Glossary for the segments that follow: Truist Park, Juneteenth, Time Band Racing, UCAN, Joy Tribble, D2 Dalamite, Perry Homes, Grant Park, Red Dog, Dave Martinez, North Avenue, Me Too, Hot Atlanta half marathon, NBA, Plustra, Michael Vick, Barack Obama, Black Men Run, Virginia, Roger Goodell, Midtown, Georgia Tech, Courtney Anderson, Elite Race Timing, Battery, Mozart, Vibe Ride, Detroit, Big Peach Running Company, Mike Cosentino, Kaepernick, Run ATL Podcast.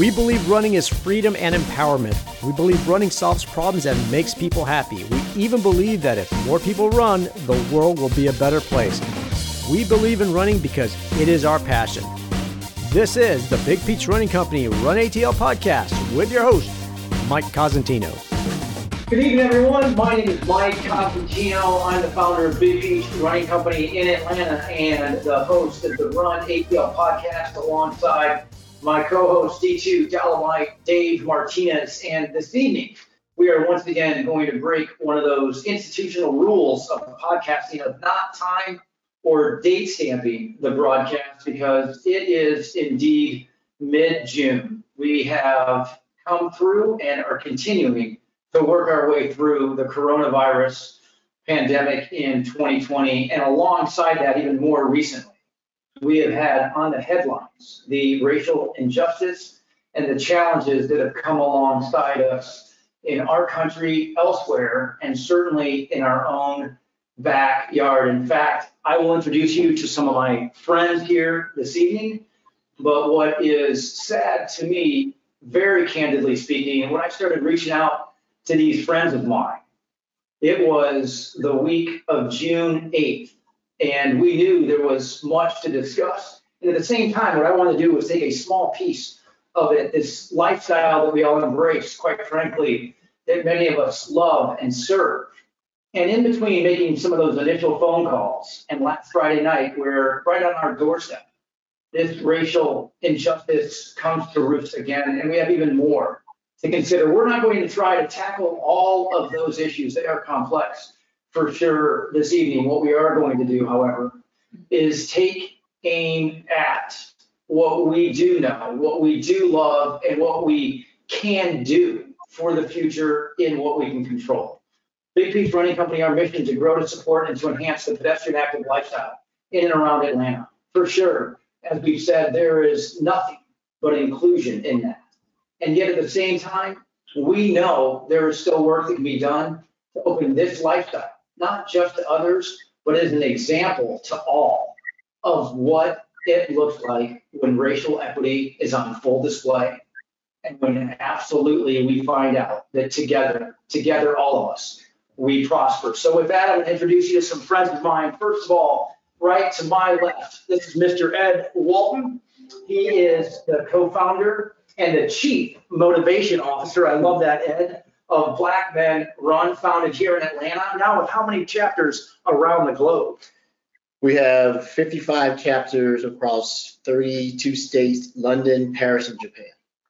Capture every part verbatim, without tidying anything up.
We believe running is freedom and empowerment. We believe running solves problems and makes people happy. We even believe that if more people run, the world will be a better place. We believe in running because it is our passion. This is the Big Peach Running Company Run A T L Podcast with your host, Mike Cosentino. Good evening, everyone. My name is Mike Cosentino. I'm the founder of Big Peach Running Company in Atlanta and the host of the Run A T L Podcast alongside my co-host D two Dalamite, Dave Martinez, and this evening we are once again going to break one of those institutional rules of podcasting of not time or date stamping the broadcast, because it is indeed mid-June. We have come through and are continuing to work our way through the coronavirus pandemic in twenty twenty, and alongside that, even more recently, we have had on the headlines the racial injustice and the challenges that have come alongside us in our country, elsewhere, and certainly in our own backyard. In fact, I will introduce you to some of my friends here this evening, but what is sad to me, very candidly speaking, when I started reaching out to these friends of mine, it was the week of June eighth. And we knew there was much to discuss. And at the same time, what I wanted to do was take a small piece of it, this lifestyle that we all embrace, quite frankly, that many of us love and serve. And in between making some of those initial phone calls and last Friday night, where right on our doorstep, this racial injustice comes to roost again, and we have even more to consider. We're not going to try to tackle all of those issues. They are complex, for sure, this evening. What we are going to do, however, is take aim at what we do know, what we do love, and what we can do for the future in what we can control. Big Peach Running Company, our mission to grow, to support, and to enhance the pedestrian active lifestyle in and around Atlanta. For sure, as we've said, there is nothing but inclusion in that. And yet at the same time, we know there is still work that can be done to open this lifestyle, not just to others, but as an example to all of what it looks like when racial equity is on full display, and when absolutely we find out that together, together all of us, we prosper. So with that, I'm going to introduce you to some friends of mine. First of all, right to my left, this is Mister Ed Walton. He is the co-founder and the chief motivation officer. I love that, Ed, of Black Men Run, founded here in Atlanta, now with how many chapters around the globe? We have fifty-five chapters across thirty-two states, London, Paris, and Japan.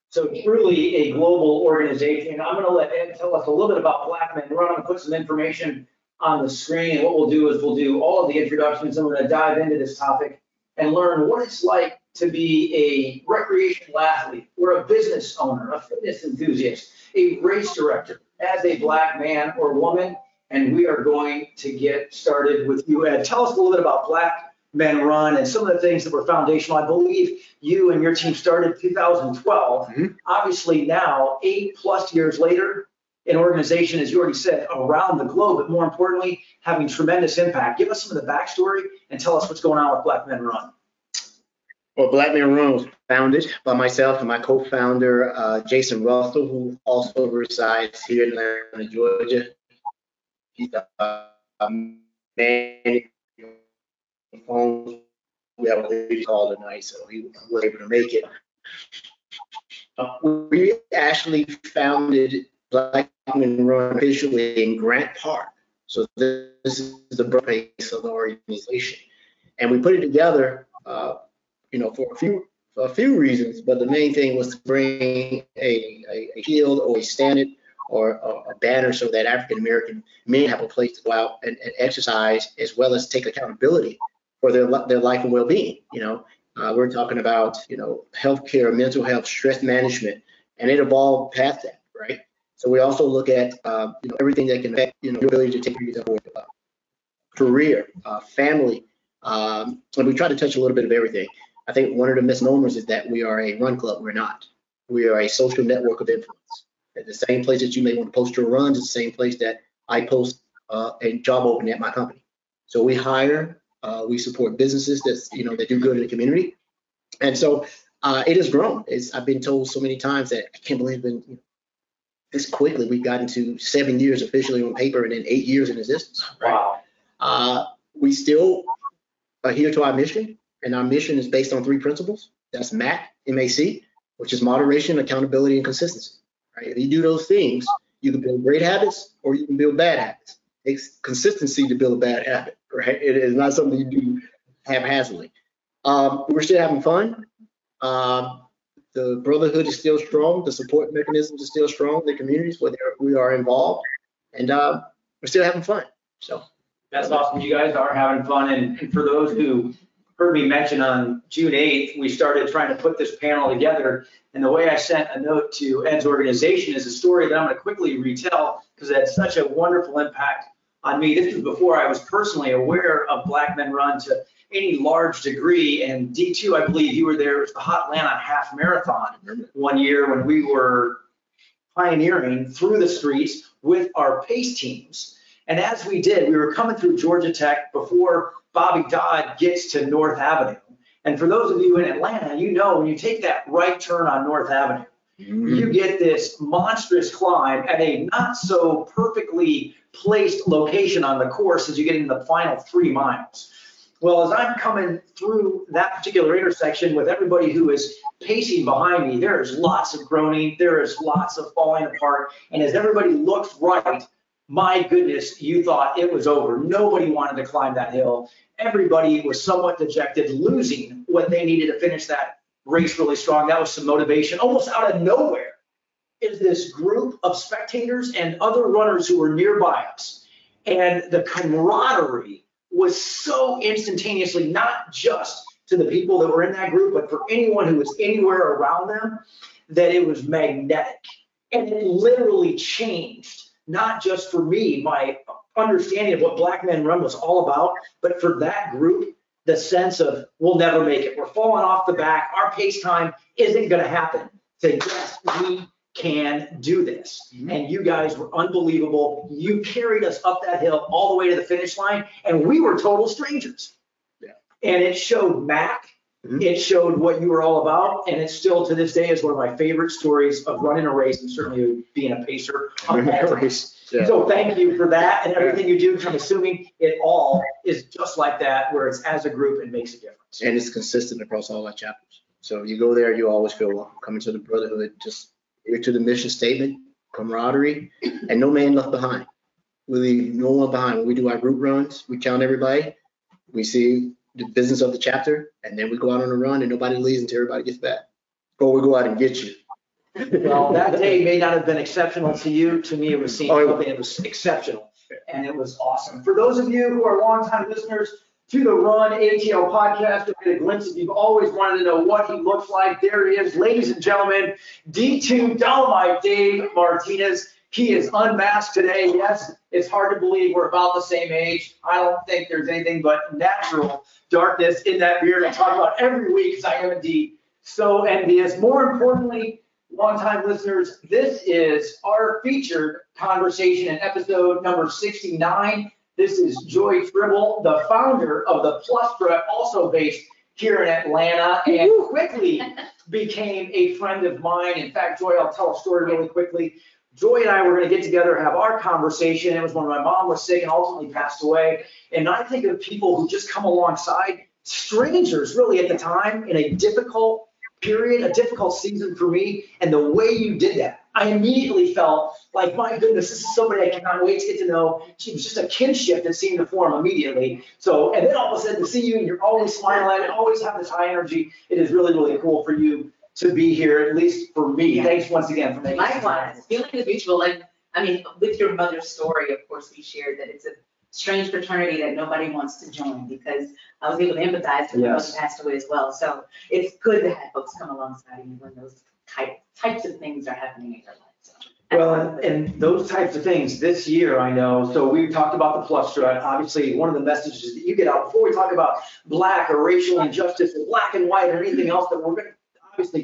So truly a global organization. I'm going to let Ed tell us a little bit about Black Men Run. I'm going to put some information on the screen, and what we'll do is we'll do all of the introductions, and we're going to dive into this topic and learn what it's like to be a recreational athlete or a business owner, a fitness enthusiast, a race director, as a Black man or woman. And we are going to get started with you, Ed. Tell us a little bit about Black Men Run and some of the things that were foundational. I believe you and your team started in two thousand twelve. Mm-hmm. Obviously now, eight plus years later, an organization, as you already said, around the globe, but more importantly, having tremendous impact. Give us some of the backstory and tell us what's going on with Black Men Run. Well, Black Men Run was founded by myself and my co-founder, uh, Jason Russell, who also resides here in Atlanta, Georgia. He's a man phone. We have a lady call tonight, so he was able to make it. Uh, we actually founded Black Men Run officially in Grant Park. So this is the birthplace of the organization. And we put it together uh, you know, for a few for a few reasons, but the main thing was to bring a, a, a shield or a standard or a, a banner so that African-American men have a place to go out and, and exercise, as well as take accountability for their their life and well-being. You know, uh, we're talking about, you know, healthcare, mental health, stress management, and it evolved past that, right? So we also look at uh, you know, everything that can affect, you know, your ability to take care of your uh, career, uh, family, um, and we try to touch a little bit of everything. I think one of the misnomers is that we are a run club. We're not. We are a social network of influence. At the same place that you may want to post your runs, it's the same place that I post uh, a job opening at my company. So we hire, uh, we support businesses that's, you know, that do good in the community. And so uh, it has grown. It's, I've been told so many times that I can't believe been, you know, this quickly we've gotten to seven years officially on paper and then eight years in existence. Right? Wow. Uh, we still adhere to our mission, and our mission is based on three principles. That's M A C, M A C, which is moderation, accountability, and consistency. Right? If you do those things, you can build great habits or you can build bad habits. It's consistency to build a bad habit, right? It is not something you do haphazardly. Um, we're still having fun. Um, the brotherhood is still strong. The support mechanisms are still strong. The communities where we are involved, and uh, we're still having fun. So that's awesome. You guys are having fun. And, and for those who heard me mention, on June eighth, we started trying to put this panel together. And the way I sent a note to Ed's organization is a story that I'm going to quickly retell because it had such a wonderful impact on me. This was before I was personally aware of Black Men Run to any large degree. And D two, I believe you were there. It was the Hot Atlanta half marathon one year when we were pioneering through the streets with our pace teams. And as we did, we were coming through Georgia Tech before Bobby Dodd gets to North Avenue. And for those of you in Atlanta, you know when you take that right turn on North Avenue, mm-hmm. you get this monstrous climb at a not so perfectly placed location on the course as you get into the final three miles. Well, as I'm coming through that particular intersection with everybody who is pacing behind me, there is lots of groaning, there is lots of falling apart, and as everybody looked right, my goodness, you thought it was over. Nobody wanted to climb that hill. Everybody was somewhat dejected, losing what they needed to finish that race really strong. That was some motivation. Almost out of nowhere is this group of spectators and other runners who were nearby us. And the camaraderie was so instantaneously, not just to the people that were in that group, but for anyone who was anywhere around them, that it was magnetic. And it literally changed. Not just for me, my understanding of what Black Men Run was all about, but for that group, the sense of we'll never make it. We're falling off the back. Our pace time isn't going to happen. Say, yes, we can do this. Mm-hmm. And you guys were unbelievable. You carried us up that hill all the way to the finish line, and we were total strangers. Yeah. And it showed M A C. Mm-hmm. It showed what you were all about, and it's still to this day is one of my favorite stories of running a race and certainly being a pacer on that race. Yeah. So thank you for that and everything you do. I'm assuming it all is just like that, where it's as a group and makes a difference. And it's consistent across all our chapters. So you go there, you always feel welcome. Coming to the brotherhood, just to the mission statement, camaraderie, and no man left behind. We leave no one behind. When we do our group runs, we count everybody. We see the business of the chapter, and then we go out on a run and nobody leaves until everybody gets back. Or we go out and get you. Well, that day may not have been exceptional to you. To me, it was seen oh, something that was exceptional, and it was awesome. For those of you who are longtime listeners to the Run A T L Podcast, you'll get a glimpse if you've always wanted to know what he looks like. There he is, ladies and gentlemen, D two Dalamite Dave Martinez. He is unmasked today. Yes, it's hard to believe we're about the same age. I don't think there's anything but natural darkness in that beard. I talk about every week because I am indeed so envious. More importantly, longtime listeners, this is our featured conversation in episode number sixty-nine. This is Joy Tribble, the founder of the Plustra, also based here in Atlanta, and quickly became a friend of mine. In fact, Joy, I'll tell a story really quickly. Joy and I were going to get together and have our conversation. It was when my mom was sick and ultimately passed away. And I think of people who just come alongside, strangers really at the time, in a difficult period, a difficult season for me. And the way you did that, I immediately felt like, my goodness, this is somebody I cannot wait to get to know. It was just a kinship that seemed to form immediately. So, and then all of a sudden to see you, and you're always smiling and always have this high energy. It is really, really cool for you to be here, at least for me. Yeah. Thanks once again for making it. Likewise, feeling is mutual. And I mean, with your mother's story, of course, we shared that it's a strange fraternity that nobody wants to join, because I was able to empathize with yes. who passed away as well. So it's good to have folks come alongside you when those type, types of things are happening in your life. So, well, and, and those types of things this year, I know. So we talked about the Plustra, and obviously one of the messages that you get out before we talk about black or racial injustice and black and white or anything else that we're going to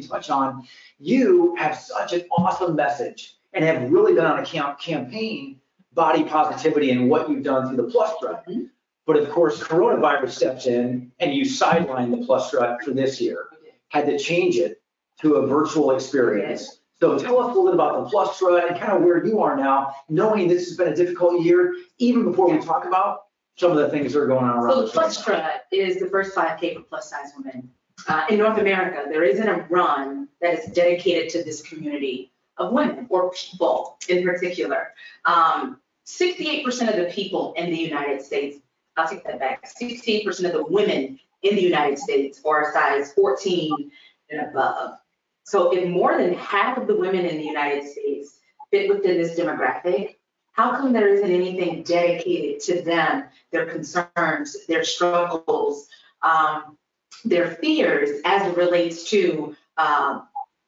touch on, you have such an awesome message and have really been on a camp campaign, body positivity, and what you've done through the Plustra. Mm-hmm. But of course, coronavirus steps in and you sideline the Plustra for this year. had to change it to a virtual experience. So tell us a little bit about the Plustra and kind of where you are now, knowing this has been a difficult year, even before we talk about some of the things that are going on around. So the Plustra is the first five K for plus size women. Uh, in North America, there isn't a run that is dedicated to this community of women or people in particular. Um, sixty-eight percent of the people in the United States, I'll take that back, sixty-eight percent of the women in the United States are size fourteen and above. So if more than half of the women in the United States fit within this demographic, how come there isn't anything dedicated to them, their concerns, their struggles, um, their fears as it relates to uh,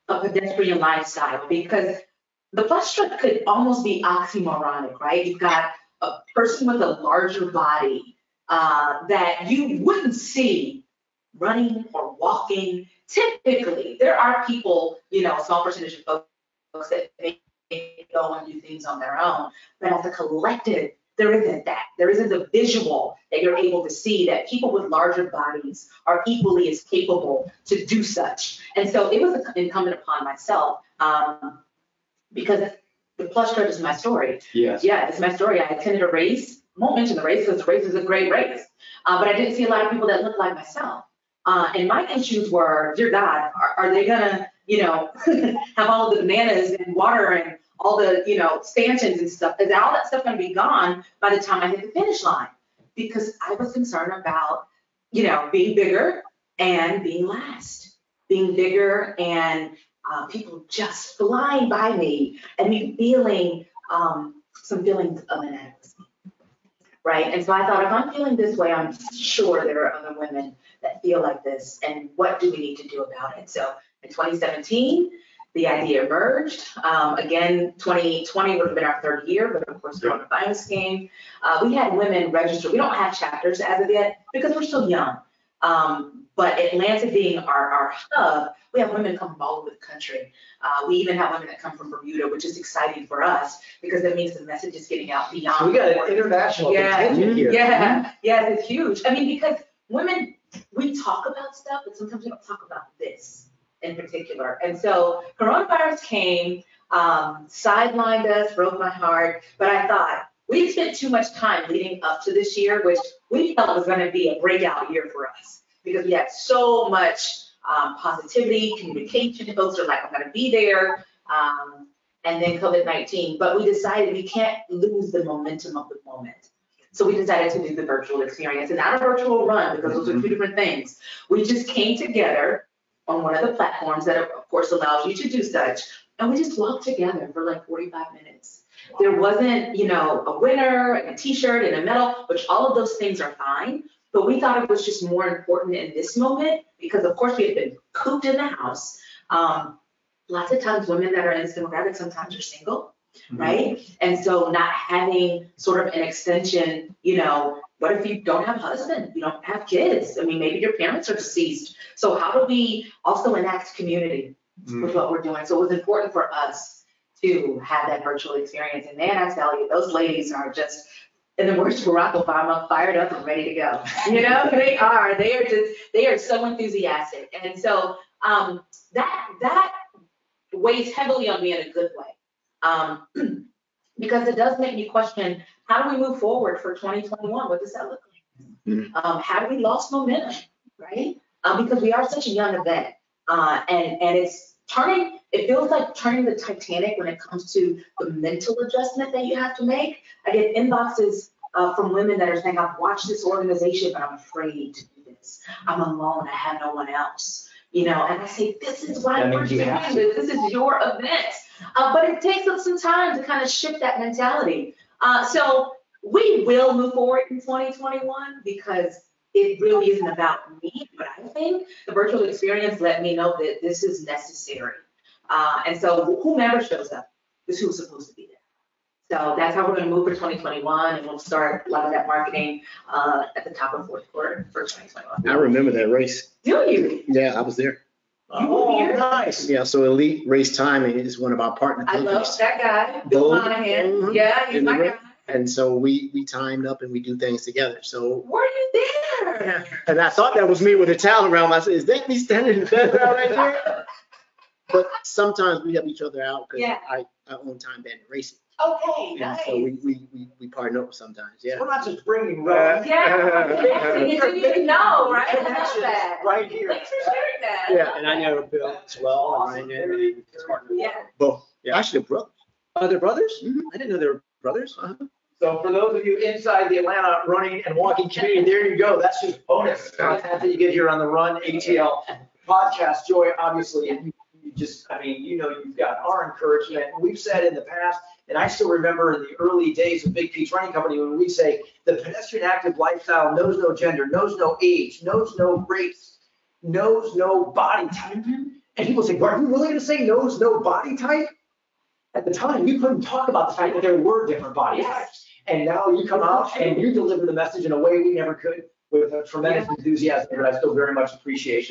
a pedestrian lifestyle? Because the Plustra could almost be oxymoronic, right? You've got a person with a larger body uh, that you wouldn't see running or walking. Typically, there are people, you know, a small percentage of folks that may go and do things on their own, but as a collective, there isn't that. There isn't the visual that you're able to see that people with larger bodies are equally as capable to do such. And so it was incumbent upon myself, um, because the Plustra is my story. Yes. Yeah, it's my story. I attended a race. I won't mention the race because the race is a great race, uh, but I didn't see a lot of people that looked like myself. Uh, and my issues were, dear God, are, are they gonna, you know, have all the bananas and water and all the, you know, stanchions and stuff? Is all that stuff gonna be gone by the time I hit the finish line? Because I was concerned about, you know, being bigger and being last, being bigger and uh, people just flying by me and me feeling um, some feelings of inadequacy, right? And so I thought, if I'm feeling this way, I'm sure there are other women that feel like this, and what do we need to do about it? So in twenty seventeen, the idea emerged. Um, again, twenty twenty would have been our third year, but of course, during the virus game, uh, we had women register. We don't have chapters as of yet because we're still young. Um, but Atlanta being our, our hub, we have women come from all over the country. Uh, we even have women that come from Bermuda, which is exciting for us because that means the message is getting out beyond. So we got an international contingent here. Yeah, mm-hmm. yeah, it's huge. I mean, because women, we talk about stuff, but sometimes we don't talk about this in particular. And so coronavirus came, um, sidelined us, broke my heart. But I thought, we spent too much time leading up to this year, which we felt was going to be a breakout year for us because we had so much um, positivity, communication. Folks are like, I'm going to be there. Um, and then COVID nineteen. But we decided we can't lose the momentum of the moment. So we decided to do the virtual experience, and not a virtual run, because those are two different things. We just came together on one of the platforms that, of course, allows you to do such, and we just walked together for like forty-five minutes. There wasn't, you know, a winner, and a T-shirt, and a medal, which all of those things are fine, but we thought it was just more important in this moment because, of course, we had been cooped in the house. Um, lots of times, women that are in this demographic sometimes are single. Right? And so not having sort of an extension, you know, what if you don't have a husband, you don't have kids? I mean, maybe your parents are deceased. So how do we also enact community mm. with what we're doing? So it was important for us to have that virtual experience. And man, I tell you, those ladies are just, in the words of Barack Obama, fired up and ready to go. You know, they are, they are just, they are so enthusiastic. And so um, that, that weighs heavily on me in a good way. Um, because it does make me question, how do we move forward for twenty twenty-one? What does that look like? Mm-hmm. Um, have we lost momentum, right? Um, because we are such a young event, uh, and, and it's turning, it feels like turning the Titanic when it comes to the mental adjustment that you have to make. I get inboxes uh, from women that are saying, I've watched this organization, but I'm afraid to do this. I'm alone, I have no one else. You know, and I say, this is why we're doing this. This is your event. Uh, but it takes us some time to kind of shift that mentality. Uh, so we will move forward in twenty twenty-one because it really isn't about me, but I think the virtual experience let me know that this is necessary. Uh, and so whomever shows up is who's supposed to be there. So that's how we're going to move for twenty twenty-one, and we'll start a lot of that marketing uh, at the top of fourth quarter for twenty twenty-one. I remember that race. Do you? Yeah, I was there. Oh, nice. Yeah, so Elite Race Timing is one of our partner companies. I love that guy, Bill Conahan. Mm-hmm. Yeah, he's my guy. And so we we timed up and we do things together. So were you there? Conahan. And I thought that was me with a towel around myself. Is that me standing in the background right there? But sometimes we help each other out because yeah. I, I own Time Band Racing. Okay, and nice. So we, we, we, we partner up sometimes, yeah. We're not just bringing right. Yeah, you didn't even know, right? That. Right here. Thanks for sharing that. Yeah, and I know Bill as well. Awesome. And I know his partner. Yeah. Both. Yeah. Actually, they're brothers. Are uh, they brothers? Mm-hmm. I didn't know they were brothers. Uh-huh. So for those of you inside the Atlanta running and walking community, there you go. That's just bonus content that you get here on the Run A T L podcast. Joy, obviously, and you, you just, I mean, you know, you've got our encouragement. We've said in the past, and I still remember in the early days of Big Peach Running Company when we say the pedestrian active lifestyle knows no gender, knows no age, knows no race, knows no body type. And people say, well, are you really going to say knows no body type? At the time, you couldn't talk about the fact that there were different body types. And now you come out and you deliver the message in a way we never could with a tremendous enthusiasm that I still very much appreciate.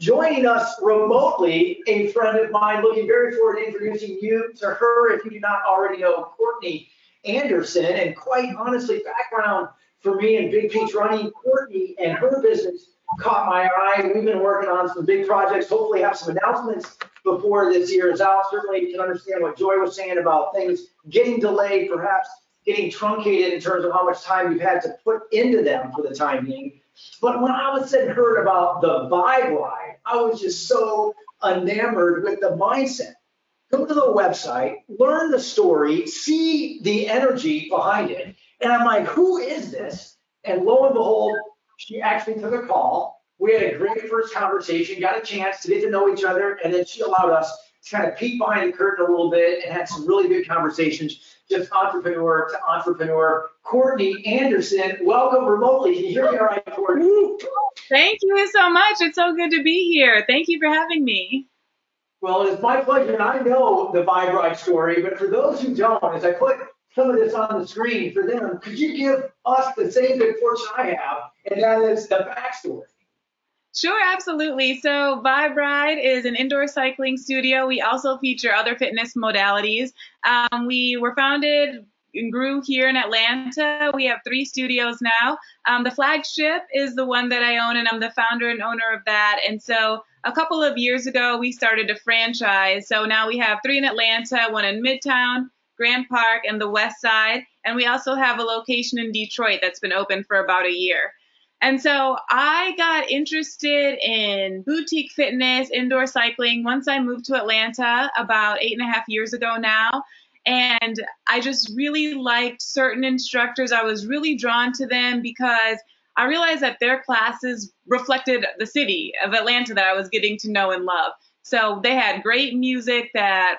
Joining us remotely, a friend of mine, looking very forward to introducing you to her if you do not already know, Courtney Anderson. And quite honestly, background for me in Big Peach Running, Courtney and her business caught my eye. We've been working on some big projects, hopefully have some announcements before this year is out. Certainly you can understand what Joy was saying about things getting delayed, perhaps getting truncated in terms of how much time you've had to put into them for the time being. But when I was and heard about the Vibe Ride, I was just so enamored with the mindset. Go to the website, learn the story, see the energy behind it. And I'm like, who is this? And lo and behold, she actually took a call. We had a great first conversation, got a chance to get to know each other, and then she allowed us to kind of peek behind the curtain a little bit and had some really good conversations, just entrepreneur to entrepreneur. Courtney Anderson, welcome remotely. Can you hear me all right, Courtney? Thank you so much. It's so good to be here. Thank you for having me. Well, it's my pleasure, and I know the Vibe Ride story, but for those who don't, as I put some of this on the screen for them, could you give us the same good fortune I have, and that is the backstory? Sure, absolutely. So Vibe Ride is an indoor cycling studio. We also feature other fitness modalities. Um, we were founded and grew here in Atlanta. We have three studios now. Um, the flagship is the one that I own, and I'm the founder and owner of that. And so a couple of years ago, we started a franchise. So now we have three in Atlanta, one in Midtown, Grant Park, and the West Side. And we also have a location in Detroit that's been open for about a year. And so I got interested in boutique fitness, indoor cycling, once I moved to Atlanta about eight and a half years ago now. And I just really liked certain instructors. I was really drawn to them because I realized that their classes reflected the city of Atlanta that I was getting to know and love. So they had great music that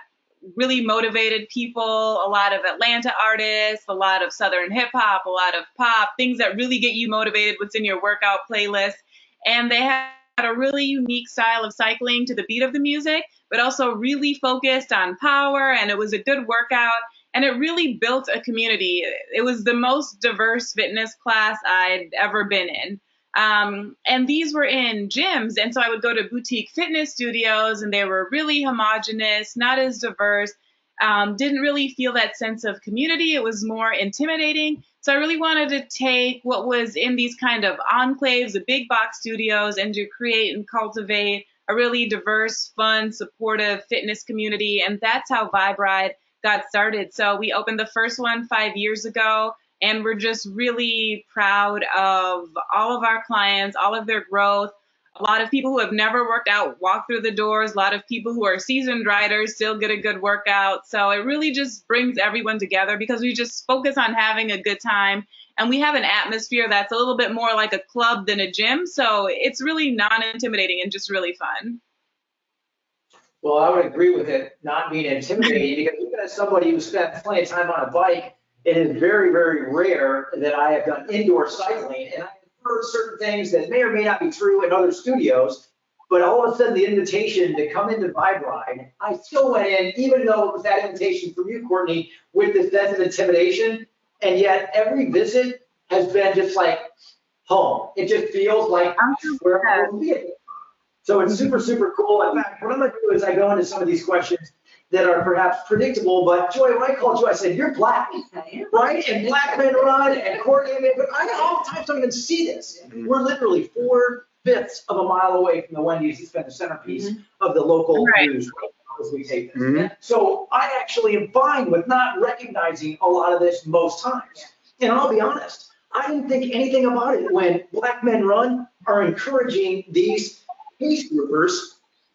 really motivated people, a lot of Atlanta artists, a lot of Southern hip hop, a lot of pop, things that really get you motivated, what's in your workout playlist. And they had a really unique style of cycling to the beat of the music, but also really focused on power. And it was a good workout. And it really built a community. It was the most diverse fitness class I'd ever been in. Um, and these were in gyms. And so I would go to boutique fitness studios and they were really homogenous, not as diverse, um, didn't really feel that sense of community. It was more intimidating. So I really wanted to take what was in these kind of enclaves, the big box studios, and to create and cultivate a really diverse, fun, supportive fitness community. And that's how Vibe Ride got started. So we opened the first one five years ago. And we're just really proud of all of our clients, all of their growth. A lot of people who have never worked out walk through the doors. A lot of people who are seasoned riders still get a good workout. So it really just brings everyone together because we just focus on having a good time. And we have an atmosphere that's a little bit more like a club than a gym. So it's really non-intimidating and just really fun. Well, I would agree with it not being intimidating because even as somebody who spent plenty of time on a bike, it is very, very rare that I have done indoor cycling, and I've heard certain things that may or may not be true in other studios, but all of a sudden the invitation to come into Vibe Ride, I still went in, even though it was that invitation from you, Courtney, with this sense of intimidation, and yet every visit has been just like home. It just feels like where I'm going to be. So it's super, super cool. In fact, what I'm going to do is I go into some of these questions that are perhaps predictable, but Joy, when I called you, I said, you're black, right? And Black Men Run and Courtney, but I oftentimes don't even see this. We're literally four-fifths of a mile away from the Wendy's. It's been the centerpiece mm-hmm. of the local right. news as we take this. Mm-hmm. So I actually am fine with not recognizing a lot of this most times. Yeah. And I'll be honest, I didn't think anything about it when Black Men Run are encouraging these age groupers,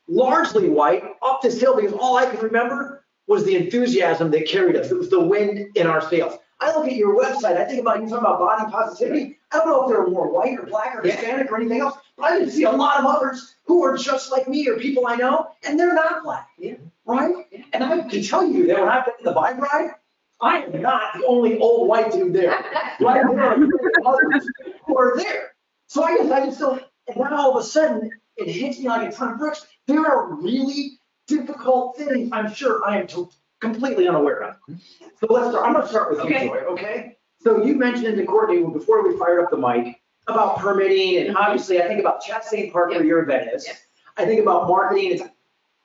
largely white, up this hill, because all I could remember was the enthusiasm that carried us. It was the wind in our sails. I look at your website, I think about you talking about body positivity. I don't know if they're more white or black or Hispanic yeah. or anything else, but I didn't see a lot of others who are just like me or people I know, and they're not black, yeah. right? Yeah. And I can tell you that when I've been to the Vibe Ride, I am not the only old white dude there. Right? There are others who are there. So I guess I can still, and now all of a sudden, it hits me like a ton of bricks. There are really difficult things I'm sure I am t- completely unaware of. So let's start. I'm going to start with okay. you, Joy, okay? So you mentioned to Courtney before we fired up the mic about permitting, and obviously I think about Chastain Parker, yep. your event is. Yep. I think about marketing. It's,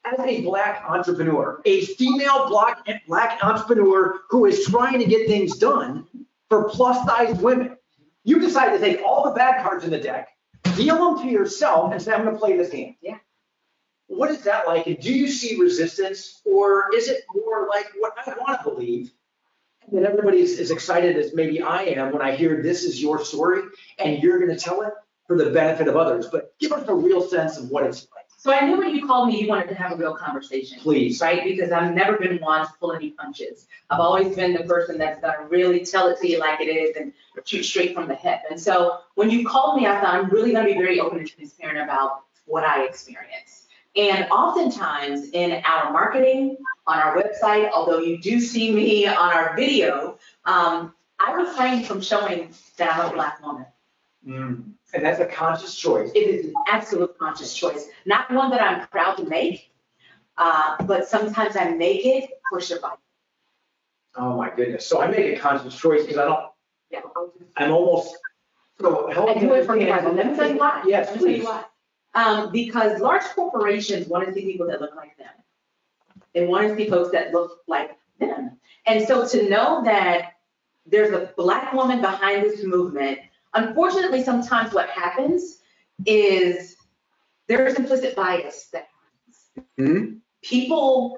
as a black entrepreneur, a female black, black entrepreneur who is trying to get things done for plus-sized women, you decide to take all the bad cards in the deck, deal them to yourself, and say, I'm going to play this game. Yeah. What is that like? And do you see resistance, or is it more like what I want to believe? That everybody's as excited as maybe I am when I hear this is your story and you're going to tell it for the benefit of others. But give us a real sense of what it's like. So I knew when you called me, you wanted to have a real conversation. Please. Right? Because I've never been one to pull any punches. I've always been the person that's going to really tell it to you like it is and shoot straight from the hip. And so when you called me, I thought I'm really going to be very open and transparent about what I experienced. And oftentimes in our marketing, on our website, although you do see me on our video, um, I refrain from showing that I'm a black woman. Mm. And that's a conscious choice. It is an absolute conscious choice. Not one that I'm proud to make, uh, but sometimes I make it for survival. Oh my goodness. So I make a conscious choice because I don't, yeah. I'm almost, so help I do it for survival. Let me tell you why. Yes, Let me please. Tell you why. Um, because large corporations want to see people that look like them. They want to see folks that look like them. And so to know that there's a black woman behind this movement, unfortunately, sometimes what happens is there's implicit bias that happens. Mm-hmm. People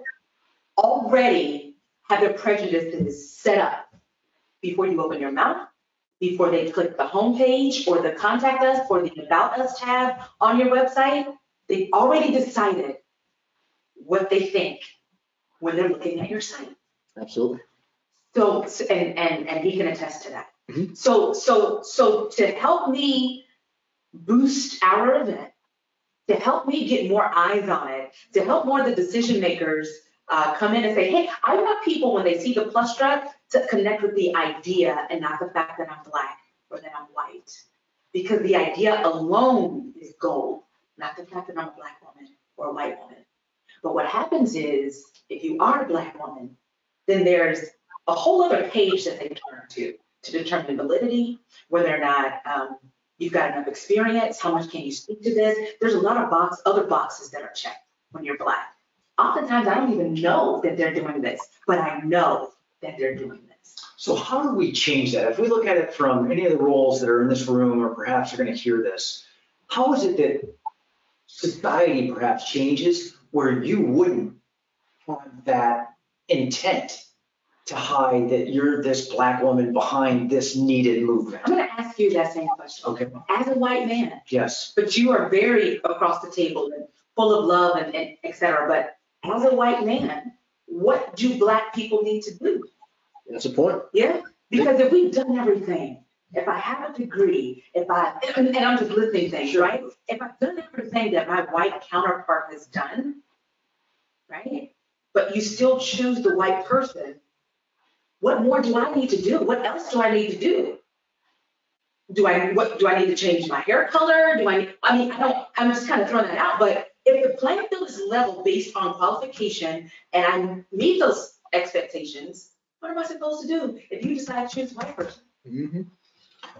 already have their prejudices set up before you open your mouth, before they click the homepage or the contact us or the about us tab on your website. They've already decided what they think when they're looking at your site. Absolutely. So, and and, and he can attest to that. Mm-hmm. So, so, so to help me boost our event, to help me get more eyes on it, to help more of the decision makers uh, come in and say, hey, I want people when they see the Plustra to connect with the idea and not the fact that I'm black or that I'm white, because the idea alone is gold, not the fact that I'm a black woman or a white woman. But what happens is if you are a black woman, then there's a whole other page that they turn to. to determine validity, whether or not um, you've got enough experience, how much can you speak to this? There's a lot of box, other boxes that are checked when you're black. Oftentimes, I don't even know that they're doing this, but I know that they're doing this. So how do we change that? If we look at it from any of the roles that are in this room, or perhaps are going to hear this, how is it that society perhaps changes where you wouldn't have that intent to hide that you're this black woman behind this needed movement? I'm going to ask you that same question. Okay. As a white man. Yes. But you are very across the table and full of love and, and et cetera. But as a white man, what do black people need to do? That's a point. Yeah. Because if we've done everything, if I have a degree, if I, and, and I'm just listening things, sure. right? If I've done everything that my white counterpart has done, right? But you still choose the white person. What more do I need to do? What else do I need to do? Do I what do I need to change my hair color? Do I I mean I don't I'm just kind of throwing that out, but if the playing field is level based on qualification and I meet those expectations, what am I supposed to do if you decide to choose a white person? Mm-hmm.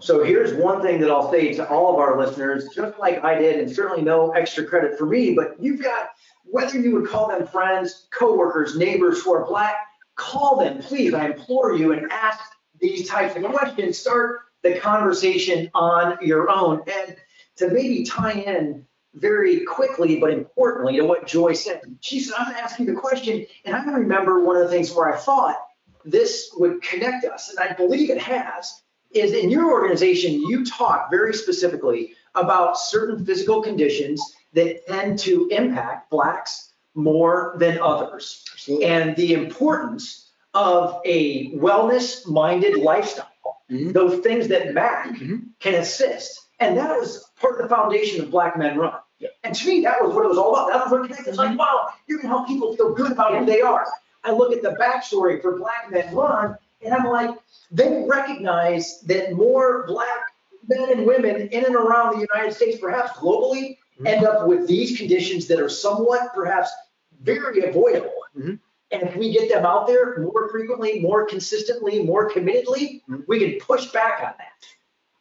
So here's one thing that I'll say to all of our listeners, just like I did, and certainly no extra credit for me, but you've got whether you would call them friends, coworkers, neighbors who are black, call them, please. I implore you, and ask these types of questions. Start the conversation on your own. And to maybe tie in very quickly, but importantly, to what Joy said, she said, I'm asking the question. And I remember one of the things where I thought this would connect us, and I believe it has, is in your organization, you talk very specifically about certain physical conditions that tend to impact blacks more than others. Absolutely. And the importance of a wellness-minded lifestyle, mm-hmm. those things that M A C mm-hmm. can assist. And that was part of the foundation of Black Men Run. Yeah. And to me, that was what it was all about. That was what connected. It's like, wow, you can help people feel good about who they are. I look at the backstory for Black Men Run, and I'm like, they recognize that more black men and women in and around the United States, perhaps globally, mm-hmm. end up with these conditions that are somewhat, perhaps, very avoidable. Mm-hmm. And if we get them out there more frequently, more consistently, more committedly, mm-hmm. we can push back on that.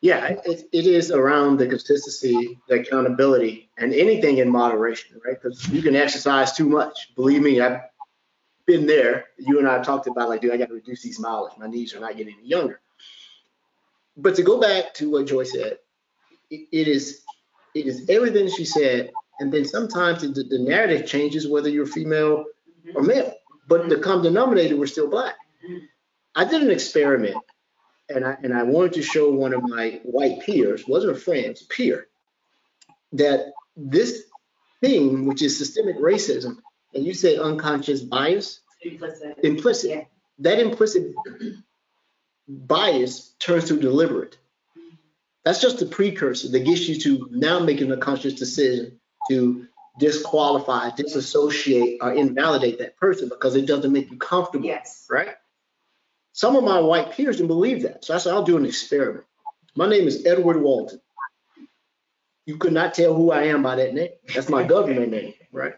Yeah, it, it is around the consistency, the accountability, and anything in moderation, right? Because you can exercise too much. Believe me, I've been there. You and I talked about, like, dude, I got to reduce these mileage. My knees are not getting any younger. But to go back to what Joy said, it, it is it is everything she said. And then sometimes the, the narrative changes, whether you're female or male. But the common denominator, we're still black. I did an experiment. And I, and I wanted to show one of my white peers, wasn't a friend, it was a peer, that this thing, which is systemic racism, and you said unconscious bias, implicit, implicit. Yeah. That implicit bias turns to deliberate. That's just the precursor that gets you to now making a conscious decision to disqualify, disassociate, or invalidate that person because it doesn't make you comfortable, yes. right? Some of my white peers didn't believe that. So I said, I'll do an experiment. My name is Edward Walton. You could not tell who I am by that name. That's my government name, right?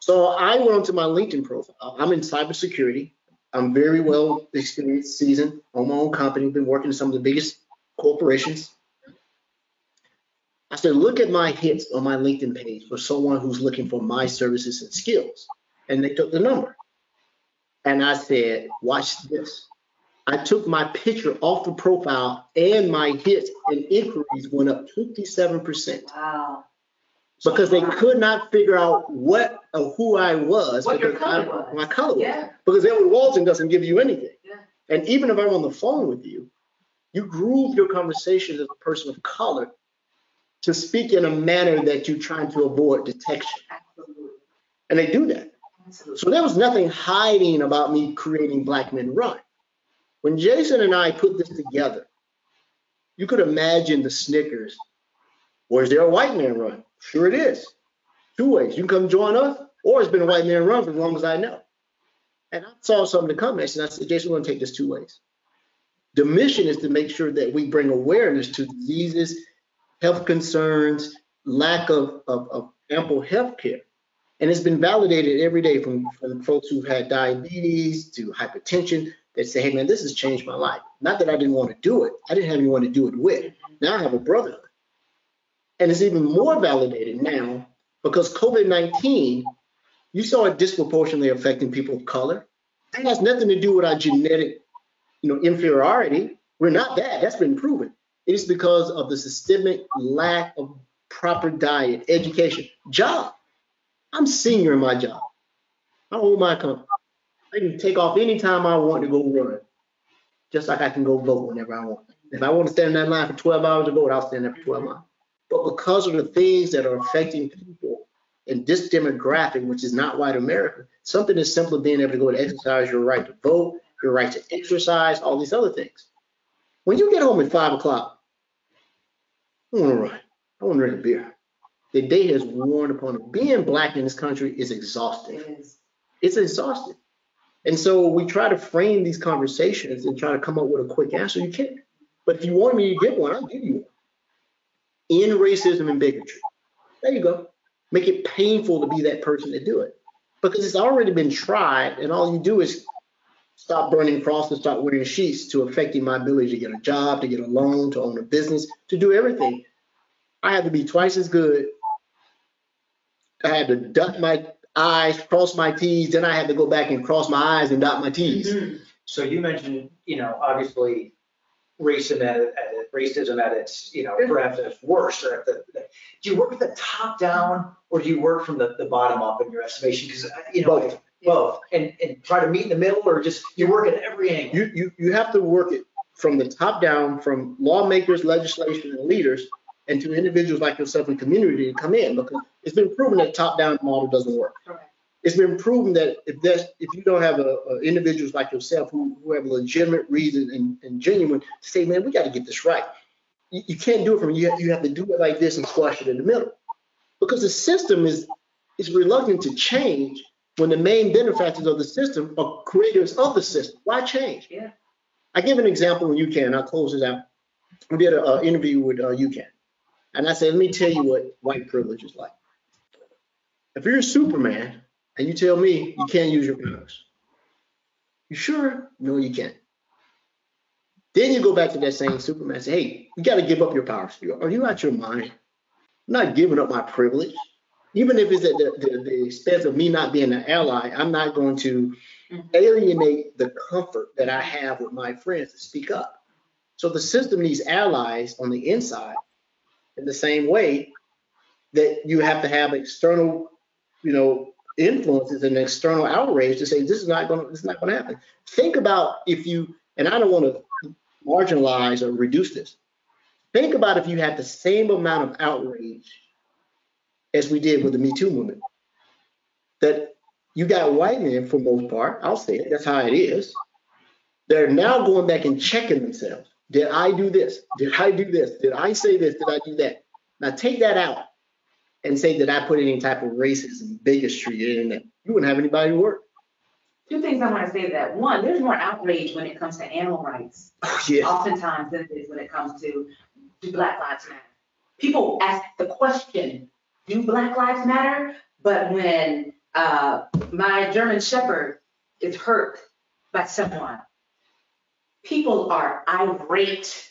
So I went onto my LinkedIn profile. I'm in cybersecurity. I'm very well experienced, seasoned, own my own company, been working in some of the biggest corporations. I said, look at my hits on my LinkedIn page for someone who's looking for my services and skills. And they took the number. And I said, watch this. I took my picture off the profile and my hits and inquiries went up twenty-seven percent. Wow. Because wow. they could not figure out what or who I was. What your color I, was. My color yeah. was. Because Edward Walton doesn't give you anything. Yeah. And even if I'm on the phone with you, you groove your conversation as a person of color to speak in a manner that you're trying to avoid detection. Absolutely. And they do that. Absolutely. So there was nothing hiding about me creating Black Men Run. When Jason and I put this together, you could imagine the Snickers. Or is there a white man run? Sure it is. Two ways. You can come join us, or it's been a white man run for as long as I know. And I saw some of the comments, and I said, Jason, we're going to take this two ways. The mission is to make sure that we bring awareness to diseases, health concerns, lack of, of, of ample health care. And it's been validated every day from, from folks who've had diabetes to hypertension that say, hey, man, this has changed my life. Not that I didn't want to do it. I didn't have anyone to do it with. Now I have a brotherhood. And it's even more validated now because COVID nineteen, you saw it disproportionately affecting people of color. That has nothing to do with our genetic, you know, inferiority. We're not that. That's been proven. It is because of the systemic lack of proper diet, education, job. I'm senior in my job. I own my company. I can take off anytime I want to go run, just like I can go vote whenever I want. If I want to stand in that line for twelve hours to vote, I'll stand there for twelve hours. But because of the things that are affecting people in this demographic, which is not white America, something as simple as being able to go and exercise, your right to vote, your right to exercise, all these other things. When you get home at five o'clock, I want to run. I want to drink a beer. The day has worn upon it. Being black in this country is exhausting. It is. It's exhausting. And so we try to frame these conversations and try to come up with a quick answer. You can't. But if you want me to give one, I'll give you one. End racism and bigotry. There you go. Make it painful to be that person to do it. Because it's already been tried, and all you do is stop burning crosses, stop wearing sheets to affecting my ability to get a job, to get a loan, to own a business, to do everything. I had to be twice as good. I had to duck my I's, cross my T's, then I had to go back and cross my I's and dot my T's. Mm-hmm. So you mentioned, you know, obviously racism at, at racism at its, you know, perhaps its worst. Or at the, do you work with the top down, or do you work from the, the bottom up in your estimation? Because, you know, both, both. And, and try to meet in the middle, or just you work at every angle? You, you, you have to work it from the top down, from lawmakers, legislation, and leaders, and to individuals like yourself and community to come in, because it's been proven that top-down model doesn't work. Correct. It's been proven that if that's, if you don't have a, a individuals like yourself who, who have a legitimate reason and, and genuine to say, man, we got to get this right. You, you can't do it from you have, you have to do it like this and squash it in the middle, because the system is is reluctant to change when the main benefactors of the system are creators of the system. Why change? Yeah. I give an example in UCAN. I'll close this out. We did an interview with uh, UCAN. And I said, let me tell you what white privilege is like. If you're Superman and you tell me you can't use your powers, you sure? No, you can't. Then you go back to that same Superman and say, hey, you got to give up your powers. Are you out your mind? I'm not giving up my privilege. Even if it's at the, the, the expense of me not being an ally, I'm not going to alienate the comfort that I have with my friends to speak up. So the system needs allies on the inside, in the same way that you have to have external, you know, influences and external outrage to say this is not going to, this is not going to happen. Think about if you, and I don't want to marginalize or reduce this. Think about if you had the same amount of outrage as we did with the Me Too movement. That you got white men for the most part. I'll say it. That's how it is. They're now going back and checking themselves. Did I do this? Did I do this? Did I say this? Did I do that? Now take that out and say, did I put any type of racism, bigotry in that? You wouldn't have anybody to work. Two things I want to say to that. One, there's more outrage when it comes to animal rights, oh, yeah. oftentimes, than it is when it comes to do Black Lives Matter. People ask the question, do Black Lives Matter? But when uh, my German Shepherd is hurt by someone, people are irate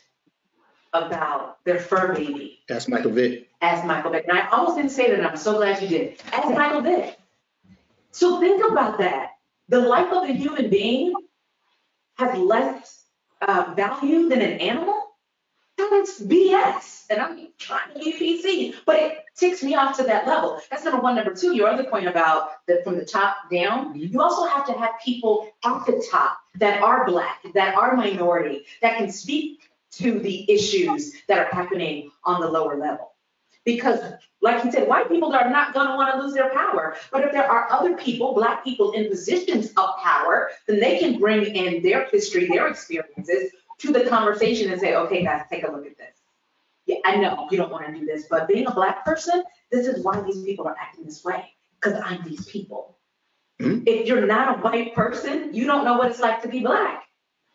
about their fur baby. That's Michael Vick. As Michael Vick. And I almost didn't say that, and I'm so glad you did. As Michael Vick. So think about that. The life of a human being has less uh, value than an animal? That's B S. And I'm trying to be P C, but it ticks me off to that level. That's number one. Number two, your other point about the, from the top down, you also have to have people at the top that are Black, that are minority, that can speak to the issues that are happening on the lower level. Because, like you said, white people are not going to want to lose their power. But if there are other people, Black people in positions of power, then they can bring in their history, their experiences to the conversation and say, okay, guys, take a look at this. Yeah, I know you don't want to do this, but being a Black person, this is why these people are acting this way, because I'm these people. Mm-hmm. If you're not a white person, you don't know what it's like to be Black.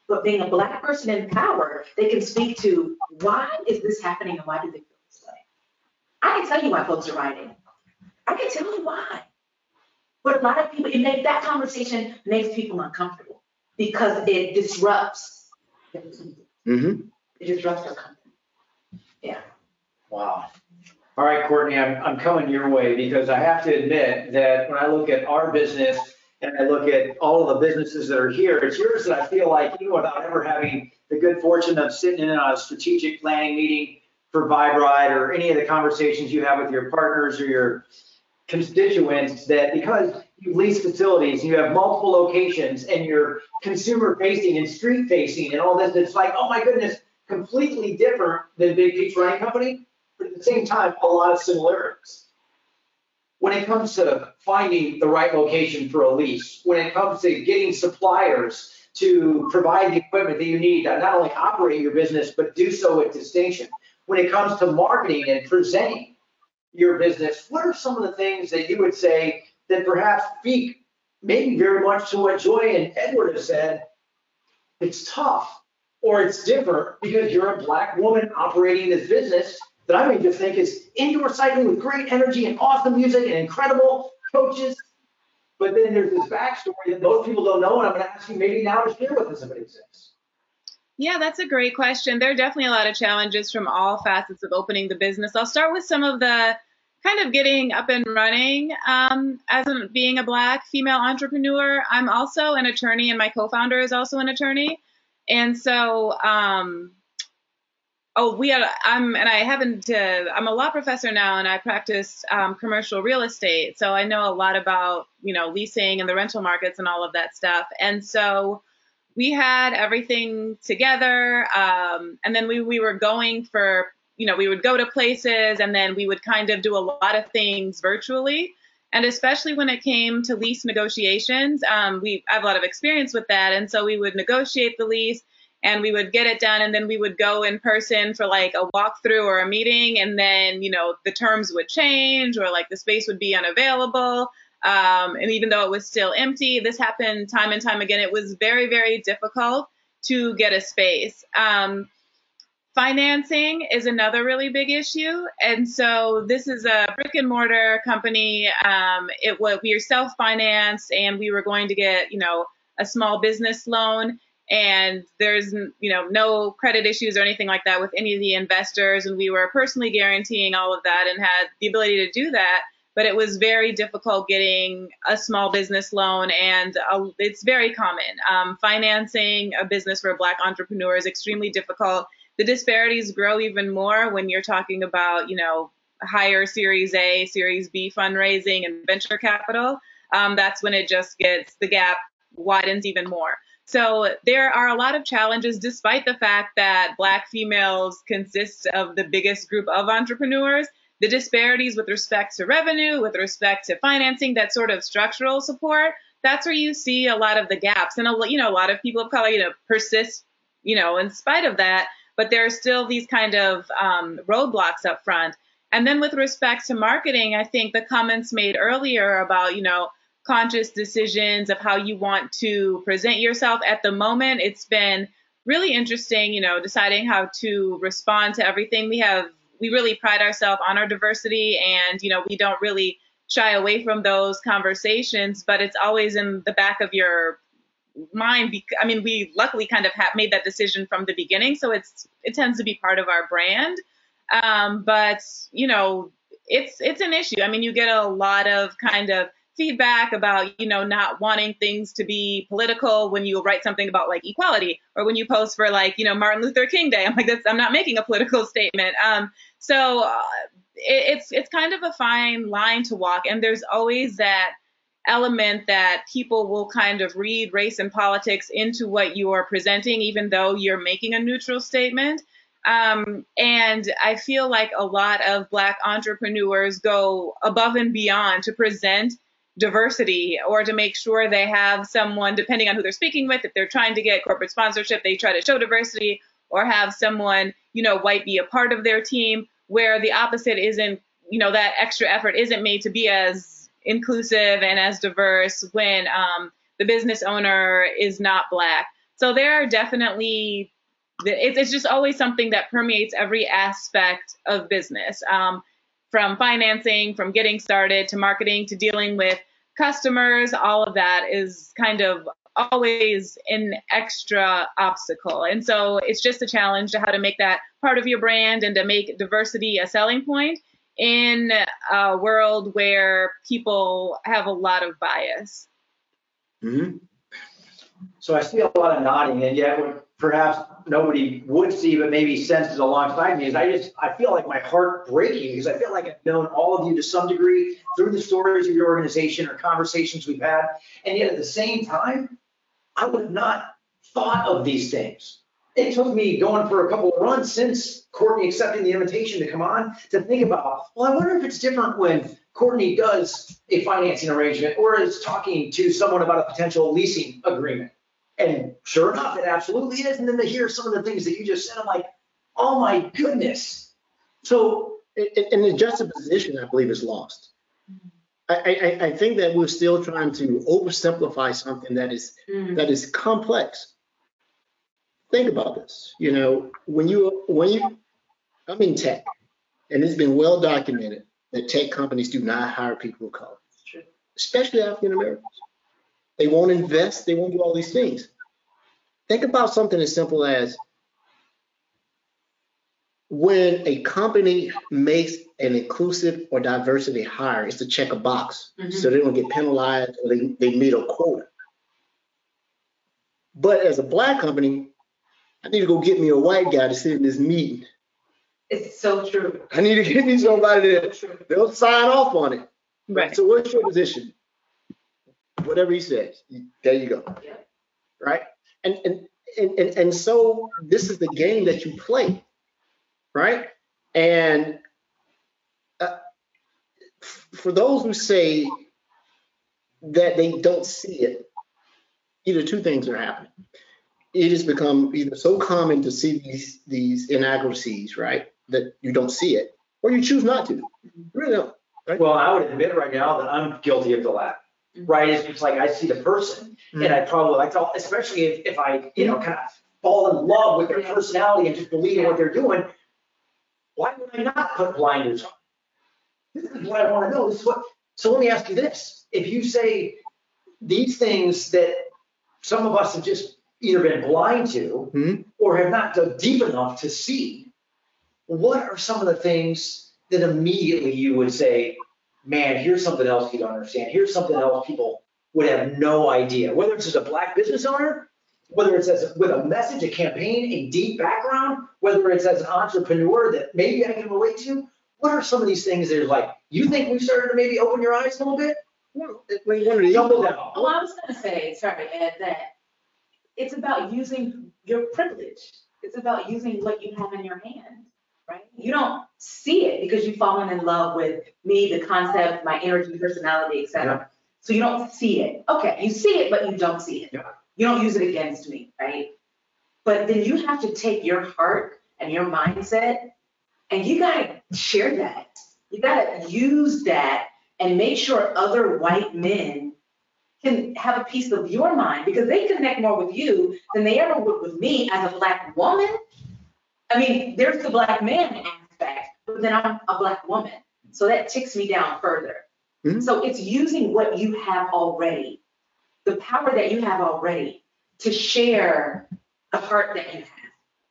But being a Black person in power, they can speak to why is this happening and why do they feel this way? I can tell you why folks are rioting. I can tell you why. But a lot of people, it make, that conversation makes people uncomfortable because it disrupts their comfort. Mm-hmm. It disrupts their comfort. Yeah. Wow. All right, Courtney, I'm, I'm coming your way because I have to admit that when I look at our business and I look at all of the businesses that are here, it's yours that I feel like, even without ever having the good fortune of sitting in on a strategic planning meeting for Vibe Ride or any of the conversations you have with your partners or your constituents, that because you lease facilities, you have multiple locations and you're consumer facing and street facing and all this, it's like, oh my goodness, completely different than Big Peach Running Company, but at the same time, a lot of similarities. When it comes to finding the right location for a lease, when it comes to getting suppliers to provide the equipment that you need to not only operate your business, but do so with distinction. When it comes to marketing and presenting your business, what are some of the things that you would say that perhaps speak maybe very much to what Joy and Edward have said? It's tough. Or it's different because you're a Black woman operating this business that I may just think is indoor cycling with great energy and awesome music and incredible coaches. But then there's this backstory that most people don't know, and I'm going to ask you maybe now to share with us if it exists. Yeah, that's a great question. There are definitely a lot of challenges from all facets of opening the business. I'll start with some of the kind of getting up and running um, as a, being a Black female entrepreneur. I'm also an attorney, and my co-founder is also an attorney. And so, um, oh, we had, I'm, and I happen to, I'm a law professor now, and I practice um, commercial real estate. So I know a lot about, you know, leasing and the rental markets and all of that stuff. And so we had everything together. Um, and then we, we were going for, you know, we would go to places, and then we would kind of do a lot of things virtually. And especially when it came to lease negotiations, um, we I have a lot of experience with that. And so we would negotiate the lease, and we would get it done, and then we would go in person for like a walkthrough or a meeting, and then, you know, the terms would change, or like the space would be unavailable. Um, and even though it was still empty, this happened time and time again. It was very, very difficult to get a space. Um, Financing is another really big issue. And so this is a brick and mortar company. Um, it was, we were self-financed, and we were going to get, you know, a small business loan, and there's, you know, no credit issues or anything like that with any of the investors. And we were personally guaranteeing all of that and had the ability to do that, but it was very difficult getting a small business loan. And uh, it's very common. Um, financing a business for a Black entrepreneur is extremely difficult. The disparities grow even more when you're talking about, you know, higher Series A, Series B fundraising and venture capital. Um, that's when it just gets, the gap widens even more. So there are a lot of challenges, despite the fact that Black females consist of the biggest group of entrepreneurs. The disparities with respect to revenue, with respect to financing, that sort of structural support, that's where you see a lot of the gaps. And, a, you know, a lot of people of color, you know, persist, you know, in spite of that. But there are still these kind of um, roadblocks up front. And then with respect to marketing, I think the comments made earlier about, you know, conscious decisions of how you want to present yourself at the moment, it's been really interesting, you know, deciding how to respond to everything. We have, we really pride ourselves on our diversity, and, you know, we don't really shy away from those conversations, but it's always in the back of your mind. I mean, we luckily kind of have made that decision from the beginning, so it's it tends to be part of our brand. Um, but you know, it's it's an issue. I mean, you get a lot of kind of feedback about, you know, not wanting things to be political when you write something about like equality, or when you post for like, you know, Martin Luther King Day. I'm like, that's, I'm not making a political statement. Um, so uh, it, it's it's kind of a fine line to walk, and there's always that element that people will kind of read race and politics into what you are presenting, even though you're making a neutral statement. Um, and I feel like a lot of Black entrepreneurs go above and beyond to present diversity, or to make sure they have someone, depending on who they're speaking with, if they're trying to get corporate sponsorship, they try to show diversity, or have someone, you know, white be a part of their team, where the opposite isn't, you know, that extra effort isn't made to be as inclusive and as diverse when um, the business owner is not Black. So there are definitely, it's just always something that permeates every aspect of business, um, from financing, from getting started, to marketing, to dealing with customers. All of that is kind of always an extra obstacle. And so it's just a challenge to how to make that part of your brand, and to make diversity a selling point in a world where people have a lot of bias. Mm-hmm. So I see a lot of nodding, and yet what perhaps nobody would see, but maybe senses alongside me, is I just, I feel like my heart breaking, because I feel like I've known all of you to some degree through the stories of your organization or conversations we've had. And yet at the same time, I would have not thought of these things. It took me going for a couple of runs since Courtney accepting the invitation to come on to think about, well, I wonder if it's different when Courtney does a financing arrangement or is talking to someone about a potential leasing agreement. And sure enough, it absolutely is. And then to hear some of the things that you just said, I'm like, oh my goodness. So, and the juxtaposition, I believe, is lost. I, I, I think that we're still trying to oversimplify something that is mm. that is complex. Think about this. You know, when you when you I'm in tech, and it's been well documented that tech companies do not hire people of color, especially African Americans. They won't invest. They won't do all these things. Think about something as simple as when a company makes an inclusive or diversity hire, it's to check a box. Mm-hmm. So they don't get penalized or they, they meet a quota. But as a black company, I need to go get me a white guy to sit in this meeting. It's so true. I need to get me somebody that they'll sign off on it. Right. So what's your position? Whatever he says, there you go. Yeah. Right? And, and and and and so this is the game that you play, right? And uh, for those who say that they don't see it, either two things are happening. It has become either so common to see these these inaccuracies, right, that you don't see it, or you choose not to. You really don't. Right? Well, I would admit right now that I'm guilty of the latter. Right, it's just like I see the person, mm-hmm. and I probably like to, especially if, if I, you know, kind of fall in love with their personality and just believe in what they're doing. Why would I not put blinders on? This is what I want to know. This is what. So let me ask you this: if you say these things that some of us have just either been blind to, mm-hmm. or have not dug deep enough to see, what are some of the things that immediately you would say? Man, here's something else you don't understand. Here's something else people would have no idea. Whether it's as a black business owner, whether it's as a, with a message, a campaign, a deep background, whether it's as an entrepreneur that maybe I can relate to, what are some of these things that are like, you think we've started to maybe open your eyes a little bit? Well, well I was going to say, sorry, Ed, that it's about using your privilege. It's about using what you have in your hand. Right? You don't see it because you've fallen in love with me, the concept, my energy, personality, et cetera. Yeah. So you don't see it. Okay, you see it, but you don't see it. Yeah. You don't use it against me, right? But then you have to take your heart and your mindset, and you gotta share that. You gotta use that and make sure other white men can have a piece of your mind, because they connect more with you than they ever would with me as a black woman. I mean, there's the black man aspect, but then I'm a black woman. So that ticks me down further. Mm-hmm. So it's using what you have already, the power that you have already, to share the heart that you have,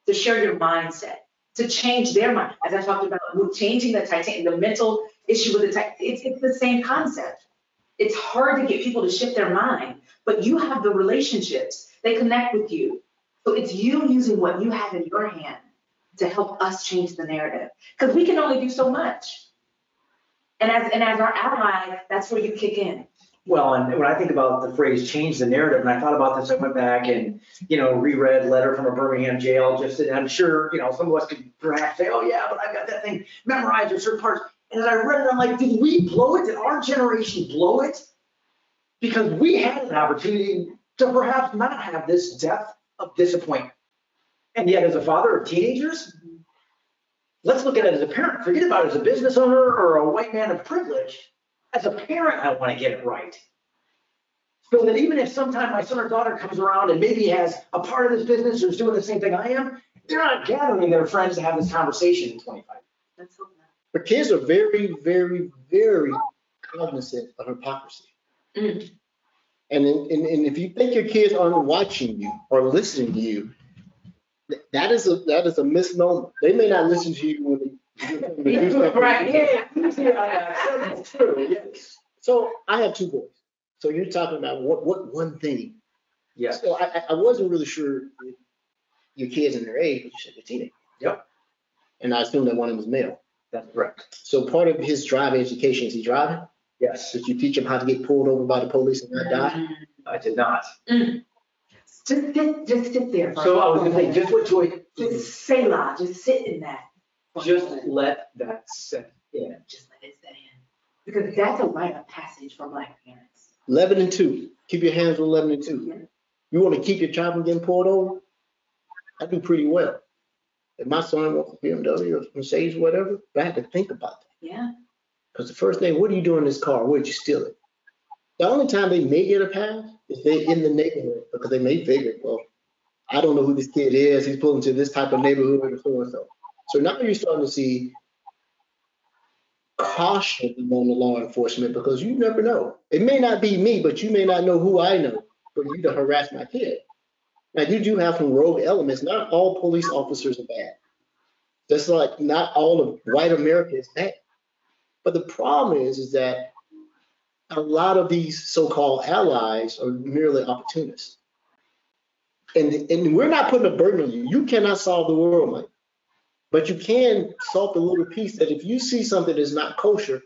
to share your mindset, to change their mind. As I talked about, changing the Titan, the mental issue with the Titan, it's, it's the same concept. It's hard to get people to shift their mind, but you have the relationships. They connect with you. So it's you using what you have in your hand to help us change the narrative, because we can only do so much. And as and as our ally, that's where you kick in. Well, and when I think about the phrase "change the narrative," and I thought about this, I went back and you know reread "Letter from a Birmingham Jail." Just, and I'm sure you know some of us could perhaps say, "Oh yeah, but I've got that thing memorized or certain parts." And as I read it, I'm like, "Did we blow it? Did our generation blow it? Because we had an opportunity to perhaps not have this depth of disappointment." And yet, as a father of teenagers, let's look at it as a parent. Forget about it as a business owner or a white man of privilege. As a parent, I want to get it right. So that even if sometime my son or daughter comes around and maybe has a part of this business or is doing the same thing I am, they're not gathering their friends to have this conversation in twenty-five. That's okay. But kids are very, very, very cognizant of hypocrisy. Mm. And, in, and, and if you think your kids aren't watching you or listening to you, That is a that is a misnomer. They may not listen to you when they, when they do something. Right? Yeah. Yeah. That's true. Yes. So I have two boys. So you're talking about what what one thing? Yeah. So I I wasn't really sure your kids and their age, but you said they're teenagers. Yep. And I assumed that one of them was male. That's correct. So part of his driving education, is he driving? Yes. Did you teach him how to get pulled over by the police and not die? I did not. Mm. Just sit, just sit there. So I was going to say, just what Joy, just say la, just sit in that. Just let that sit in. Just let it sit in, because that's a rite of passage for black parents. Eleven and two. Keep your hands on eleven and two. Yeah. You want to keep your child from getting pulled over? I do pretty well. If my son wants a B M W or Mercedes or whatever, I have to think about that. Yeah. Because the first thing, what are you doing in this car? Where'd you steal it? The only time they may get a pass is they're in the neighborhood, because they may figure, well, I don't know who this kid is. He's pulling to this type of neighborhood or so and so. So now you're starting to see caution among the law enforcement, because you never know. It may not be me, but you may not know who I know for you to harass my kid. Now, you do have some rogue elements. Not all police officers are bad. That's like not all of white America is that. But the problem is, is that a lot of these so-called allies are merely opportunists. And, and we're not putting a burden on you. You cannot solve the world, Mike. But you can solve the little piece that if you see something that's not kosher,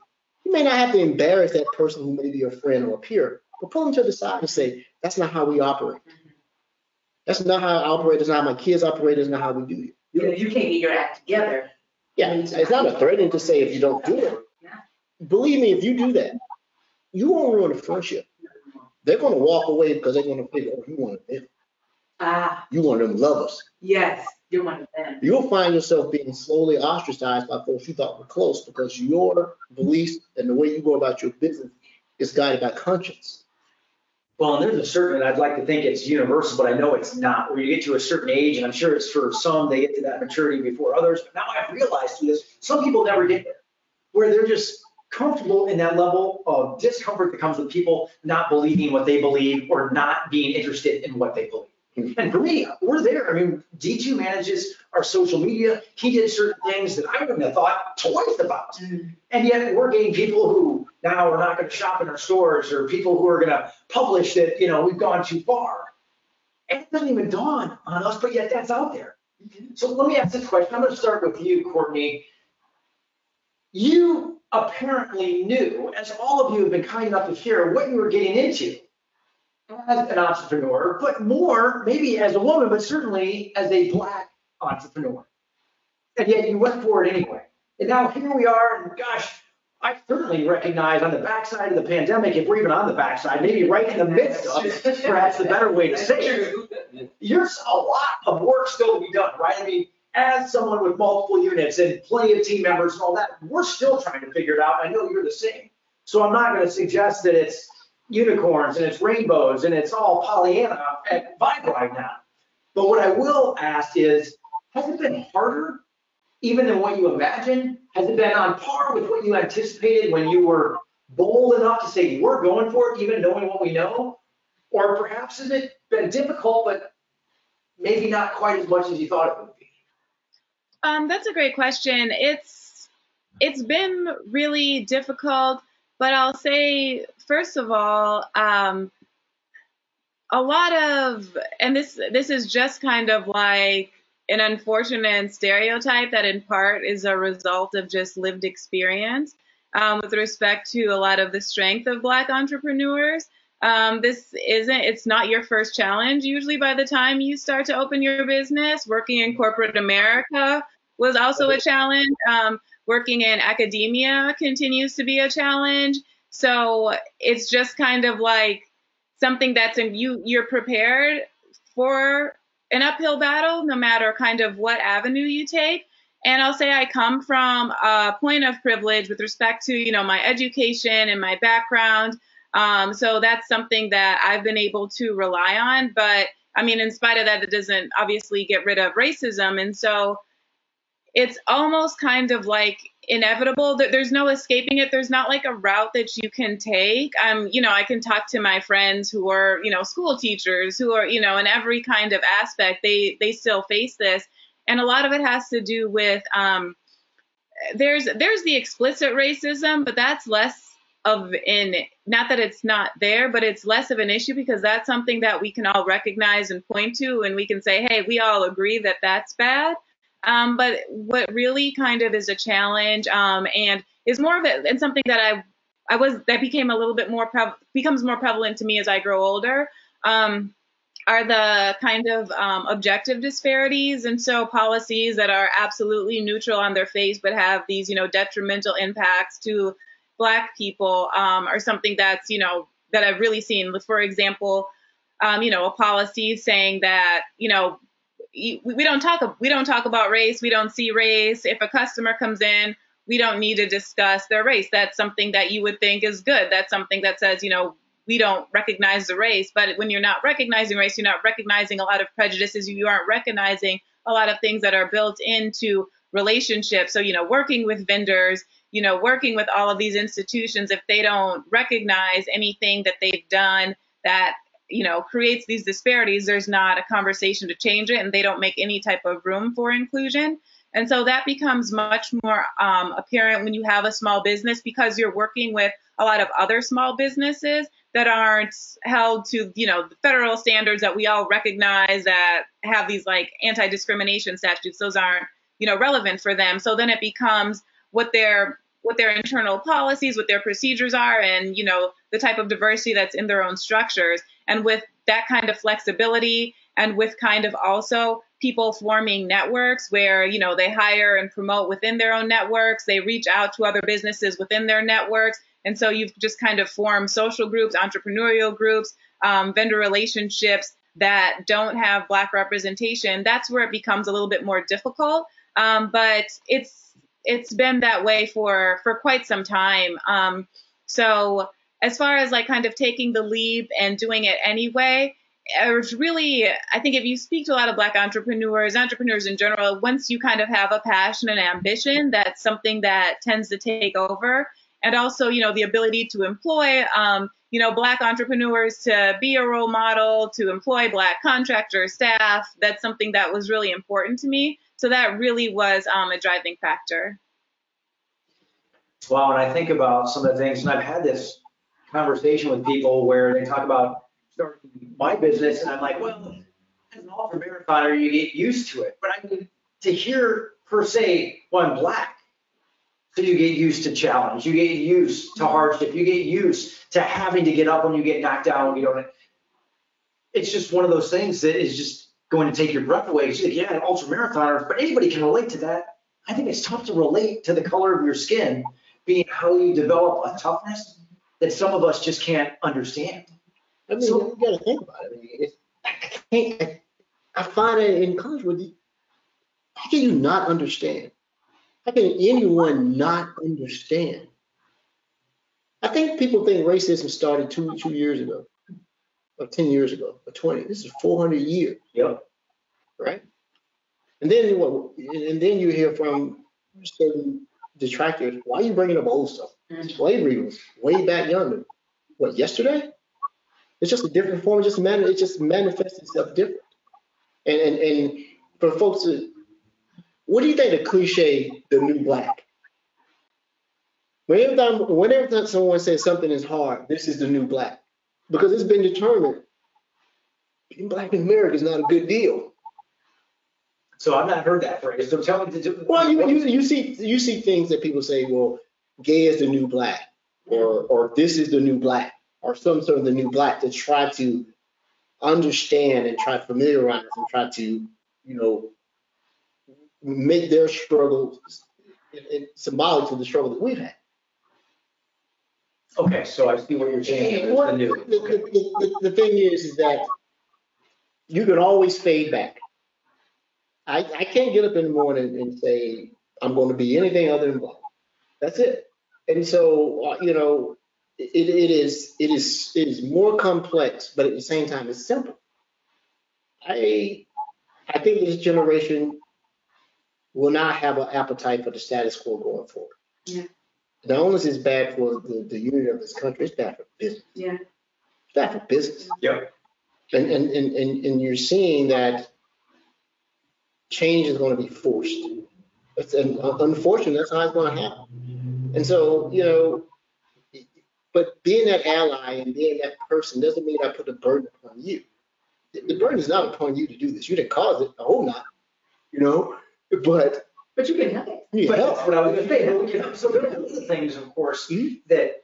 you may not have to embarrass that person who may be a friend or a peer, but pull them to the side and say, that's not how we operate. That's not how I operate. That's not how my kids operate. That's not how we do it. You know, you can't get your act together. Yeah, it's not a threat to say if you don't do it. Believe me, if you do that, you won't ruin a friendship. They're going to walk away because they're going to figure, oh, you want them. Ah. You want them lovers. Yes, you're one of them. You'll find yourself being slowly ostracized by folks you thought were close because your beliefs and the way you go about your business is guided by conscience. Well, and there's a certain, I'd like to think it's universal, but I know it's not, where you get to a certain age, and I'm sure it's for some, they get to that maturity before others, but now I've realized through this, some people never get there, where they're just comfortable in that level of discomfort that comes with people not believing what they believe or not being interested in what they believe. And for me, we're there. I mean, D two manages our social media. He did certain things that I wouldn't have thought twice about. Mm. And yet we're getting people who now are not going to shop in our stores, or people who are going to publish that, you know, we've gone too far. And it doesn't even dawn on us, but yet that's out there. Mm-hmm. So let me ask this question. I'm going to start with you, Courtney. You apparently knew, as all of you have been kind enough to share, what you were getting into as an entrepreneur, but more maybe as a woman, but certainly as a Black entrepreneur. And yet you went for it anyway. And now here we are, and gosh, I certainly recognize on the backside of the pandemic, if we're even on the backside, maybe right in the midst of it, perhaps the better way to say it, there's a lot of work still to be done, right? I mean, as someone with multiple units and plenty of team members and all that, we're still trying to figure it out. I know you're the same. So I'm not going to suggest that it's unicorns and it's rainbows and it's all Pollyanna at Vibe Ride now. But what I will ask is, has it been harder even than what you imagined? Has it been on par with what you anticipated when you were bold enough to say we're going for it, even knowing what we know? Or perhaps has it been difficult, but maybe not quite as much as you thought it would be? Um, that's a great question. It's it's been really difficult, but I'll say first of all, um, a lot of, and this this is just kind of like an unfortunate stereotype that in part is a result of just lived experience um, with respect to a lot of the strength of Black entrepreneurs. Um, this isn't, it's not your first challenge. Usually by the time you start to open your business, working in corporate America was also a challenge. Um, working in academia continues to be a challenge. So it's just kind of like something that's in you, you're prepared for an uphill battle, no matter kind of what avenue you take. And I'll say I come from a point of privilege with respect to, you know, my education and my background. Um, so that's something that I've been able to rely on. But I mean, in spite of that, it doesn't obviously get rid of racism. And so it's almost kind of like inevitable that there's no escaping it. There's not like a route that you can take. Um, you know, I can talk to my friends who are, you know, school teachers who are, you know, in every kind of aspect, they, they still face this. And a lot of it has to do with, um, there's, there's the explicit racism, but that's less of in not that it's not there, but it's less of an issue because that's something that we can all recognize and point to, and we can say, hey, we all agree that that's bad. Um, but what really kind of is a challenge um, and is more of it, and something that I I was that became a little bit more pre- becomes more prevalent to me as I grow older um, are the kind of um, objective disparities, and so policies that are absolutely neutral on their face but have these, you know, detrimental impacts to Black people um, are something that's, you know, that I've really seen. For example, um, you know, a policy saying that, you know, we don't talk we don't talk about race. We don't see race. If a customer comes in, we don't need to discuss their race. That's something that you would think is good. That's something that says, you know, we don't recognize the race. But when you're not recognizing race, you're not recognizing a lot of prejudices. You aren't recognizing a lot of things that are built into relationships. So, you know, working with vendors, you know, working with all of these institutions, if they don't recognize anything that they've done that, you know, creates these disparities, there's not a conversation to change it, and they don't make any type of room for inclusion. And so that becomes much more um, apparent when you have a small business, because you're working with a lot of other small businesses that aren't held to, you know, the federal standards that we all recognize that have these like anti-discrimination statutes. Those aren't, you know, relevant for them. So then it becomes what their what their internal policies, what their procedures are, and, you know, the type of diversity that's in their own structures. And with that kind of flexibility, and with kind of also people forming networks where, you know, they hire and promote within their own networks, they reach out to other businesses within their networks. And so you've just kind of formed social groups, entrepreneurial groups, um, vendor relationships that don't have Black representation. That's where it becomes a little bit more difficult. Um, but it's it's been that way for, for quite some time. Um, so as far as like kind of taking the leap and doing it anyway, it's really, I think if you speak to a lot of Black entrepreneurs, entrepreneurs in general, once you kind of have a passion and ambition, that's something that tends to take over. And also, you know, the ability to employ, um, you know, Black entrepreneurs, to be a role model, to employ Black contractors, staff. That's something that was really important to me. So that really was um, a driving factor. Well, when I think about some of the things, and I've had this conversation with people where they talk about starting my business, and I'm like, well, as an ultra marathoner, you get used to it. But I mean, to hear per se, well, I'm Black. So you get used to challenge, you get used to hardship, you get used to having to get up when you get knocked down. You don't. It's just one of those things that is just going to take your breath away. It's like, yeah, an ultra marathoner, but anybody can relate to that. I think it's tough to relate to the color of your skin being how you develop a toughness that some of us just can't understand. I mean, so, you got to think about it. I, mean, it I, can't, I find it in college with you. How can you not understand? How can anyone not understand? I think people think racism started two, two years ago, or ten years ago, or twenty. This is four hundred years. Yep. Right? And then, well, and then you hear from certain detractors, why are you bringing up old stuff? Slavery was way back yonder. What, yesterday? It's just a different form. It just, man- it just manifests itself different. And, and, and for folks to... What do you think the cliche, the new Black? Whenever, time, whenever someone says something is hard, this is the new Black. Because it's been determined being Black in America is not a good deal. So I've not heard that phrase. So tell me to do. Well, you, you, you, see, you see things that people say, well, gay is the new Black, or, or this is the new Black, or some sort of the new Black, to try to understand and try to familiarize and try to, you know, make their struggle symbolic to the struggle that we've had. Okay, so I see what you're saying. What, the, new. The, the, the, the thing is, is that you can always fade back. I, I can't get up in the morning and say, I'm going to be anything other than Black. That's it. And so, you know, it, it is it is it is more complex, but at the same time, it's simple. I I think this generation will not have an appetite for the status quo going forward. Yeah. Not only is it bad for the, the unity of this country, it's bad for business. Yeah. It's bad for business. Yeah. And, and, and, and, and you're seeing that change is going to be forced. It's, and unfortunately, that's how it's going to happen. And so, you know, but being that ally and being that person doesn't mean I put the burden upon you. The burden is not upon you to do this. You didn't cause it. I hope not. You know? But but you can help. You but help. That's what I was going to say. We can help. So there are other things, of course, mm-hmm. that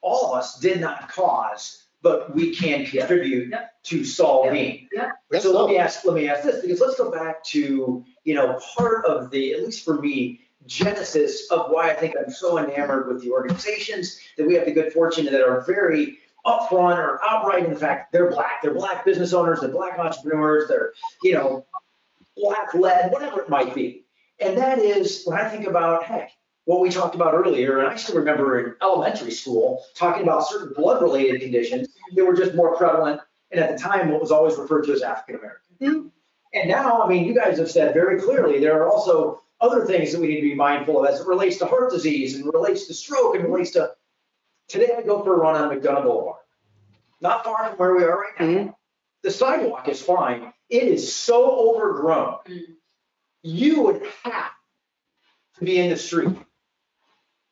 all of us did not cause, but we can contribute yep. to solving. Yep. Yep. So let me ask. Let me ask this, because let's go back to, you know, part of the, at least for me, genesis of why I think I'm so enamored with the organizations that we have the good fortune that are very upfront or outright in the fact they're Black. They're Black business owners. They're Black entrepreneurs. They're, you know, Black led, whatever it might be. And that is when I think about, heck, what we talked about earlier, and I still remember in elementary school talking about certain blood-related conditions that were just more prevalent, and at the time, what was always referred to as African-American. Mm-hmm. And now, I mean, you guys have said very clearly, there are also other things that we need to be mindful of as it relates to heart disease and relates to stroke and relates to, today I go for a run on McDonough Boulevard. Not far from where we are right now. Mm-hmm. The sidewalk is fine. It is so overgrown. You would have to be in the street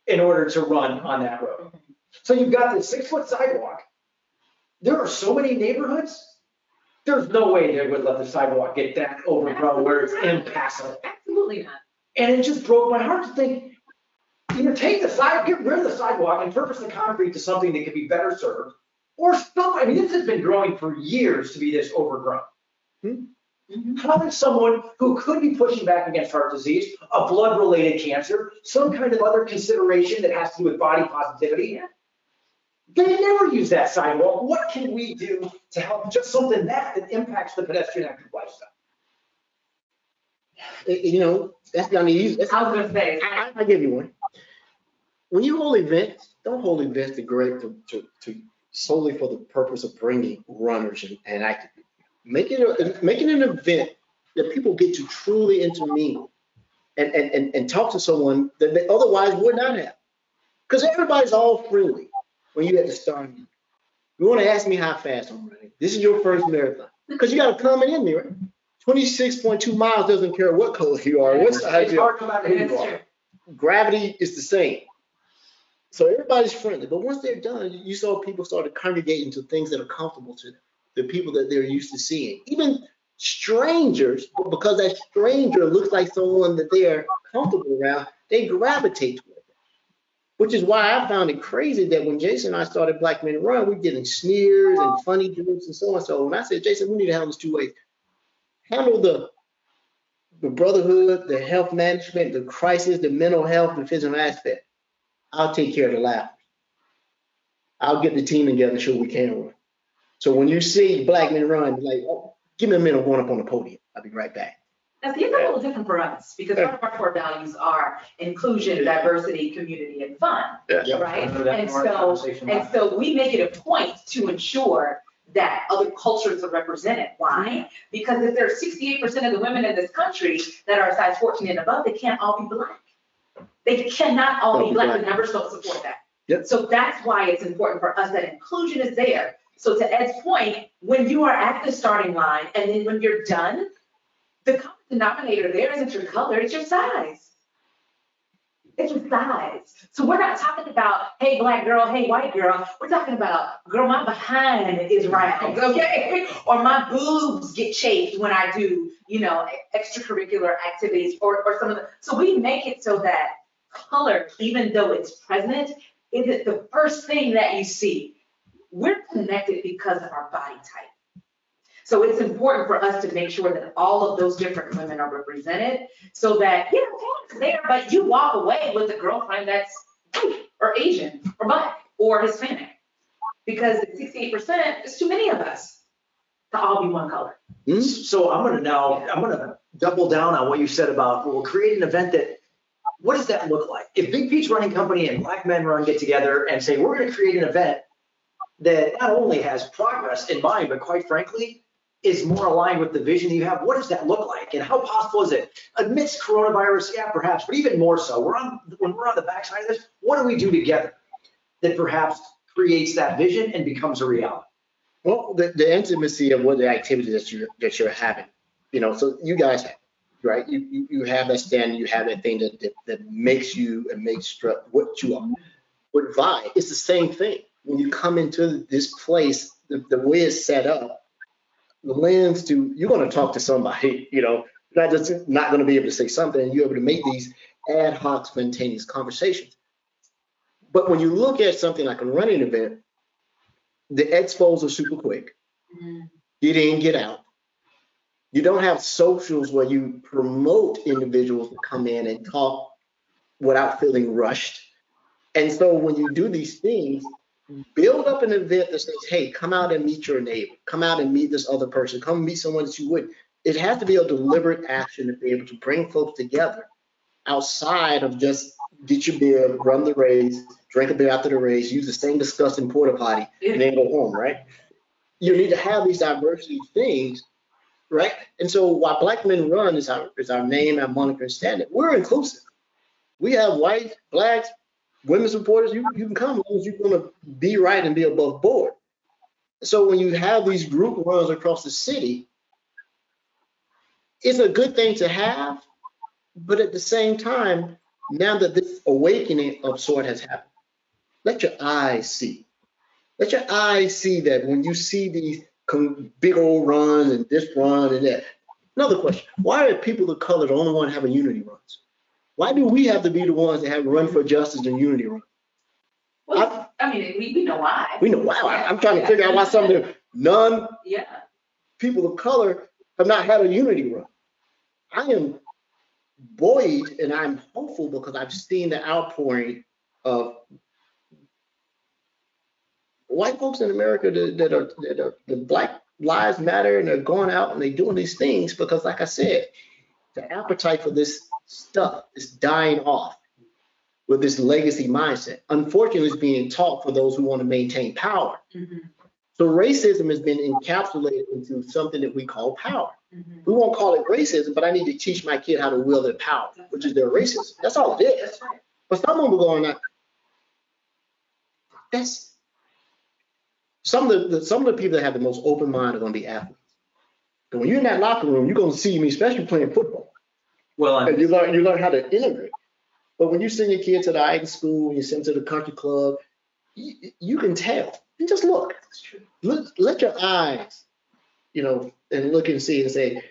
in order to run on that road. So you've got this six-foot sidewalk. There are so many neighborhoods. There's no way they would let the sidewalk get that overgrown where it's impassable. Absolutely not. And it just broke my heart to think, either take the side, get rid of the sidewalk and purpose the concrete to something that could be better served, or stuff. I mean, this has been growing for years to be this overgrown. Hmm? How is someone who could be pushing back against heart disease, a blood-related cancer, some kind of other consideration that has to do with body positivity? Yeah. They never use that sidewalk. What can we do to help just something that, that impacts the pedestrian active lifestyle? You know, that's not easy. I was going to say. I, I'll give you one. When you hold events, don't hold events to great to, to, to solely for the purpose of bringing runners and, and active. Make it, a, make it an event that people get to truly intermingle and, and, and, and talk to someone that they otherwise would not have. Because everybody's all friendly when you at the start. You want to ask me how fast I'm running. This is your first marathon. Because you got a comment in there, right? twenty-six point two miles doesn't care what color you are, what size you are. Gravity is the same. So everybody's friendly. But once they're done, you saw people started congregating to things that are comfortable to them. The people that they're used to seeing, even strangers, because that stranger looks like someone that they are comfortable around, they gravitate toward them. Which is why I found it crazy that when Jason and I started Black Men Run, we were getting sneers and funny jokes and so on. So when I said, Jason, we need to handle this two ways. Handle the, the brotherhood, the health management, the crisis, the mental health, and physical aspect. I'll take care of the laughter. I'll get the team together so we can run. So when you see Black Men Run, like, oh, give me a minute, one up on the podium. I'll be right back. Now, these are a little different for us because yeah. one of our core values are inclusion, yeah. diversity, community, and fun, yeah. right? And so, and so we make it a point to ensure that other cultures are represented. Why? Because if there are sixty-eight percent of the women in this country that are size fourteen and above, they can't all be black. They cannot all be, be black. black. The numbers don't support that. Yep. So that's why it's important for us that inclusion is there. So to Ed's point, when you are at the starting line and then when you're done, the common denominator there isn't your color, it's your size. It's your size. So we're not talking about, hey, black girl, hey, white girl. We're talking about, girl, my behind is round, okay? Or my boobs get chafed when I do, you know, extracurricular activities or, or some of the, so we make it so that color, even though it's present, isn't the first thing that you see. We're connected because of our body type. So it's important for us to make sure that all of those different women are represented so that, yeah, it's there, but you walk away with a girlfriend that's white or Asian or black or Hispanic because sixty-eight percent is too many of us to all be one color. Mm-hmm. So I'm going to now, I'm going to double down on what you said about, we'll create an event that, what does that look like? If Big Peach Running Company and Black Men Run get together and say, we're going to create an event that not only has progress in mind, but quite frankly, is more aligned with the vision that you have. What does that look like? And how possible is it? Amidst coronavirus, yeah, perhaps, but even more so, we're on when we're on the backside of this, what do we do together that perhaps creates that vision and becomes a reality? Well, the, the intimacy of what the activity that you're, that you're having, you know, so you guys have, right? You, you, you have that standard, you have that thing that, that, that makes you and makes what you are. With Vibe, it's the same thing. When you come into this place, the, the way it's set up, the lens to, you're going to talk to somebody, you know, not just not going to be able to say something, you're able to make these ad hoc, spontaneous conversations. But when you look at something like a running event, the expos are super quick. Get in, get out. You don't have socials where you promote individuals to come in and talk without feeling rushed. And so when you do these things, build up an event that says, hey, come out and meet your neighbor. Come out and meet this other person. Come meet someone that you wouldn't. It has to be a deliberate action to be able to bring folks together outside of just get your beer, run the race, drink a beer after the race, use the same disgusting porta potty, and then go home, right? You need to have these diversity things, right? And so while Black Men Run is our, is our name, our moniker, and standard, we're inclusive. We have whites, blacks, women supporters, you, you can come as long as you're going to be right and be above board. So when you have these group runs across the city, it's a good thing to have, but at the same time, now that this awakening of sort has happened, let your eyes see. Let your eyes see that when you see these big old runs and this run and that. Another question, why are people of color the only one having unity runs? Why do we have to be the ones that have Run for Justice and unity runs? Well, I, I mean, we, we know why. We know why. Yeah. I'm trying to yeah. figure out why something none yeah. people of color have not had a unity run. I am buoyed and I'm hopeful because I've seen the outpouring of white folks in America that, that are that are the Black Lives Matter, and they're going out and they're doing these things because, like I said, the appetite for this stuff is dying off with this legacy mindset. Unfortunately, it's being taught for those who want to maintain power. Mm-hmm. So racism has been encapsulated into something that we call power. Mm-hmm. We won't call it racism, but I need to teach my kid how to wield their power, that's which right. is their racism. That's all it is. That's right. But someone will go on that. That's some of the some of the people that have the most open mind are going to be athletes. But when you're in that locker room, you're going to see me, especially playing football. Well, and you learn you learn how to integrate. But when you send your kids to the Ivy School, when you send them to the country club, you, you can tell. And just look. look. Let your eyes, you know, and look and see and say,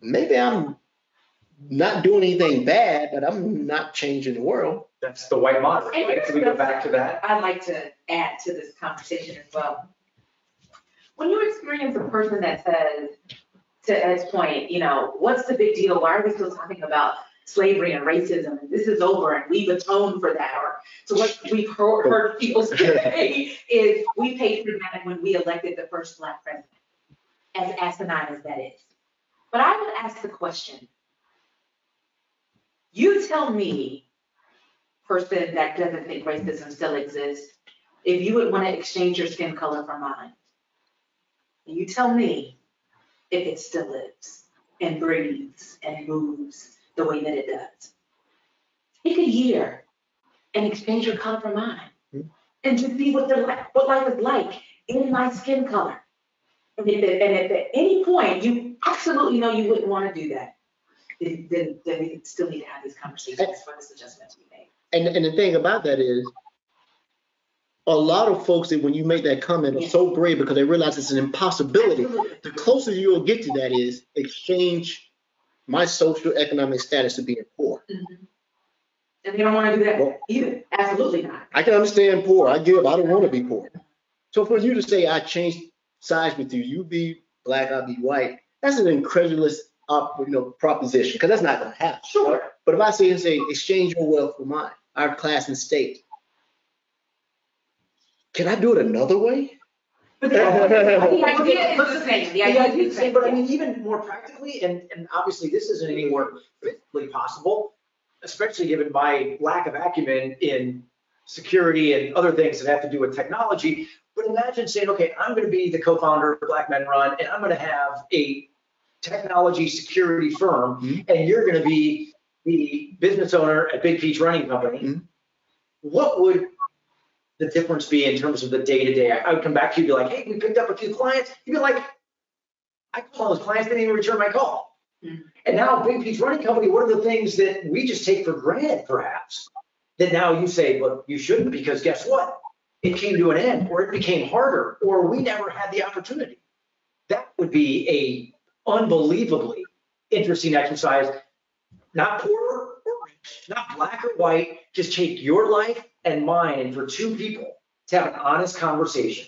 maybe I'm not doing anything bad, but I'm not changing the world. That's the white model. Right? So we go back to that. I'd like to add to this conversation as well. When you experience a person that says, to Ed's point, you know, what's the big deal? Why are we still talking about slavery and racism, and this is over, and we've atoned for that. Or so what we've heard, heard people say is we paid for that when we elected the first Black president, as asinine as that is. But I would ask the question, you tell me, person that doesn't think racism still exists, if you would want to exchange your skin color for mine, you tell me if it still lives and breathes and moves the way that it does. Take a year and exchange your color for mine, mm-hmm. and to see what the what life is like in my skin color. And if, and if at any point you absolutely know you wouldn't want to do that, then, then, then we still need to have these conversations and, for this adjustment to be made. And and the thing about that is, a lot of folks that when you make that comment yeah. are so brave because they realize it's an impossibility. Absolutely. The closer you'll get to that is exchange my social economic status to being poor. Mm-hmm. And they don't want to do that well, either. Absolutely not. I can understand poor. I give. I don't want to be poor. So for you to say I changed sides with you, you be Black, I be white, that's an incredulous op, you know, proposition because that's not going to happen. Sure. But if I say and say exchange your wealth for mine, our class and state, can I do it another way? But the idea is the same. The idea is the same. But I mean, even more practically, and, and obviously this isn't anywhere physically possible, especially given my lack of acumen in security and other things that have to do with technology. But imagine saying, okay, I'm going to be the co-founder of Black Men Run, and I'm going to have a technology security firm, mm-hmm. and you're going to be the business owner at Big Peach Running Company. Mm-hmm. What would the difference be in terms of the day-to-day? I would come back to you and be like, hey, we picked up a few clients. You'd be like, I called those clients, they didn't even return my call. Mm-hmm. And now Big Peach Running Company, what are the things that we just take for granted, perhaps, that now you say, well, you shouldn't, because guess what? It came to an end, or it became harder, or we never had the opportunity. That would be a unbelievably interesting exercise. Not poor or rich, not black or white, just take your life and mine, and for two people to have an honest conversation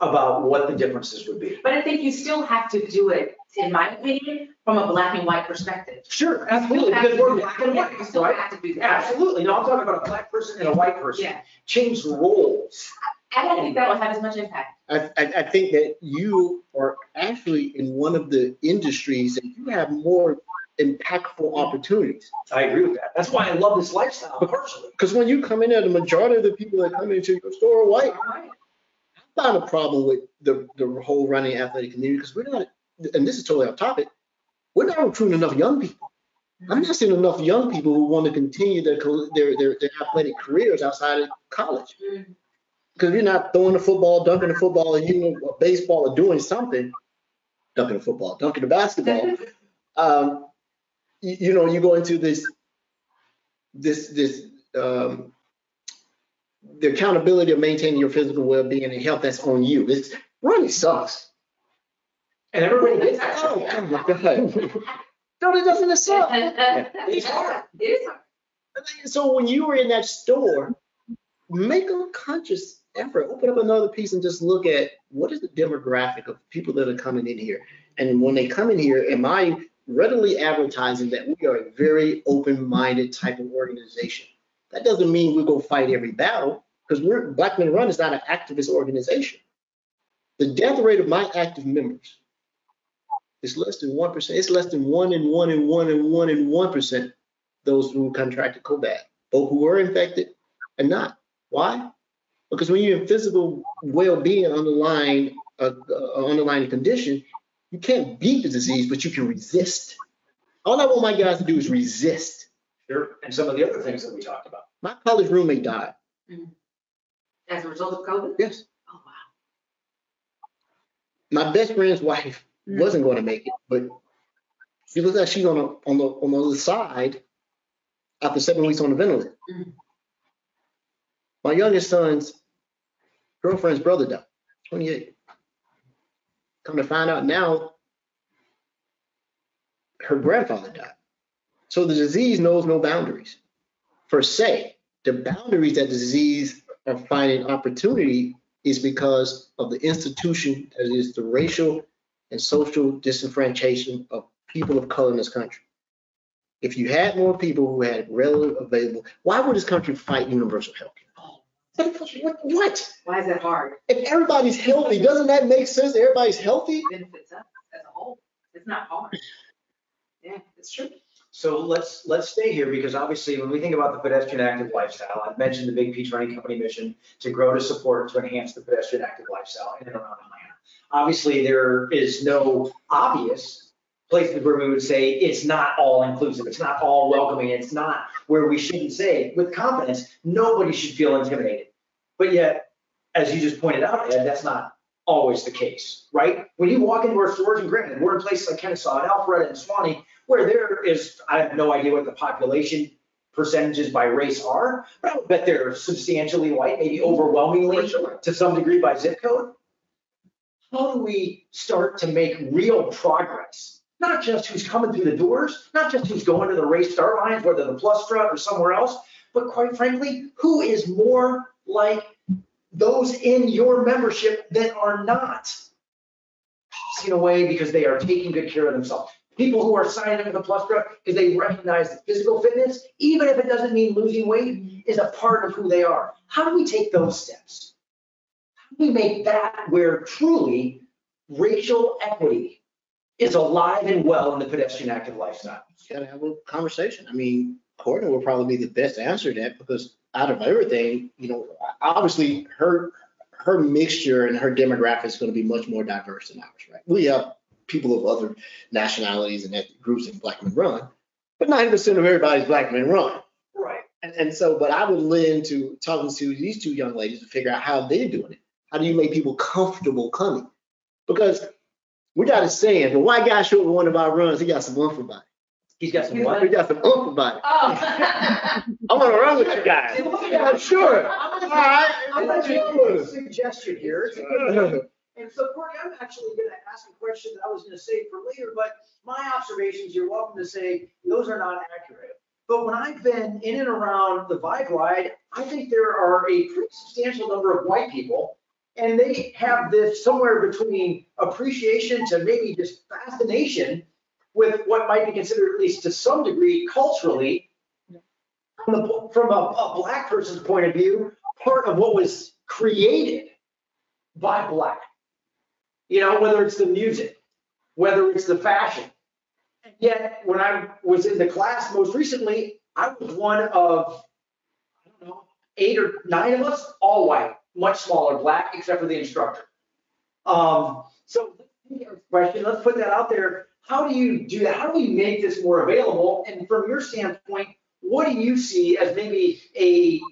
about what the differences would be. But I think you still have to do it, in my opinion, from a black and white perspective. Sure, absolutely, because we're black and white. You still right? have to do that. Absolutely. No, I'm talking about a black person and a white person. Yeah. Change roles. I don't think that will have as much impact. I, I, I think that you are actually in one of the industries that you have more impactful opportunities. I agree with that. That's why I love this lifestyle personally. Because when you come in there, the majority of the people that come into your store are white. Right. I found a problem with the, the whole running athletic community because we're not, and this is totally off topic, we're not recruiting enough young people. I'm not seeing enough young people who want to continue their their their, their athletic careers outside of college. Because you're not throwing the football, dunking the football, or using a baseball or doing something, dunking the football, dunking the basketball. um, You know, you go into this this this um, the accountability of maintaining your physical well-being and health that's on you. It's running sucks. And everybody gets that. Oh, oh my God. No, it doesn't suck. It's hard. It is hard. So when you were in that store, make a conscious effort, open up another piece and just look at what is the demographic of people that are coming in here. And when they come in here, am I readily advertising that we are a very open-minded type of organization? That doesn't mean we go fight every battle, because we're Black Men Run is not an activist organization. The death rate of my active members is less than one percent. It's less than one and one and one and one and one percent. Those who contracted COVID, both who were infected and not. Why? Because when you're in physical well-being underlying uh, uh, underlying condition, you can't beat the disease, but you can resist. All I want my guys to do is resist. Sure. And some of the other things that we talked about. My college roommate died. Mm-hmm. As a result of COVID? Yes. Oh, wow. My best friend's wife mm-hmm. wasn't going to make it, but she looks like she's on the, on the, on the other side after seven weeks on the ventilator. Mm-hmm. My youngest son's girlfriend's brother died, twenty-eight. Come to find out now, her grandfather died. So the disease knows no boundaries, per se. The boundaries that disease are finding opportunity is because of the institution that is the racial and social disenfranchisement of people of color in this country. If you had more people who had readily available, why would this country fight universal health care? What, what? Why is that hard? If everybody's healthy, doesn't that make sense? That everybody's healthy? It benefits us as a whole. It's not hard. Yeah, it's true. So let's let's stay here, because obviously when we think about the pedestrian active lifestyle, I mentioned the Big Peach Running Company mission to grow, to support, to enhance the pedestrian active lifestyle in and around Atlanta. Obviously, there is no obvious places where we would say it's not all inclusive, it's not all welcoming, it's not where we shouldn't say with confidence, nobody should feel intimidated. But yet, as you just pointed out, Ed, that's not always the case, right? When you walk into our stores, and granted, we're in places like Kennesaw and Alpharetta and Swanee, where there is, I have no idea what the population percentages by race are, but I would bet they're substantially white, maybe overwhelmingly to some degree by zip code. How do we start to make real progress? Not just who's coming through the doors, not just who's going to the race start lines, whether the Plustra or somewhere else, but quite frankly, who is more like those in your membership that are not passing away because they are taking good care of themselves. People who are signing up for the Plustra because they recognize that physical fitness, even if it doesn't mean losing weight, is a part of who they are. How do we take those steps? How do we make that where truly racial equity is alive and well in the pedestrian active lifestyle? You gotta have a conversation. I mean, Courtney will probably be the best answer to that, because out of everything, you know, obviously her her mixture and her demographic is going to be much more diverse than ours, right? We have people of other nationalities and ethnic groups in Black Men Run, but ninety percent of everybody's Black Men Run, right? And, and so, but I would lend to talking to these two young ladies to figure out how they're doing it. How do you make people comfortable coming? Because we got a saying, the white guy showed one of our runs, he got some oomph about it. He's got some what? He got some oomph about it. Oh. I'm going to run with you guys. I'm sure. I'm going to a suggestion here. And so, Courtney, I'm actually going to ask a question that I was going to save for later, but my observations, you're welcome to say, those are not accurate. But when I've been in and around the Vibe Ride, I think there are a pretty substantial number of white people, and they have this somewhere between appreciation to maybe just fascination with what might be considered, at least to some degree, culturally, from, the, from a, a Black person's point of view, part of what was created by Black. You know, whether it's the music, whether it's the fashion. And yet, when I was in the class most recently, I was one of, I don't know, eight or nine of us, all white. Much smaller Black, except for the instructor. Um, so question, let's put that out there. How do you do that? How do we make this more available? And from your standpoint, what do you see as maybe a,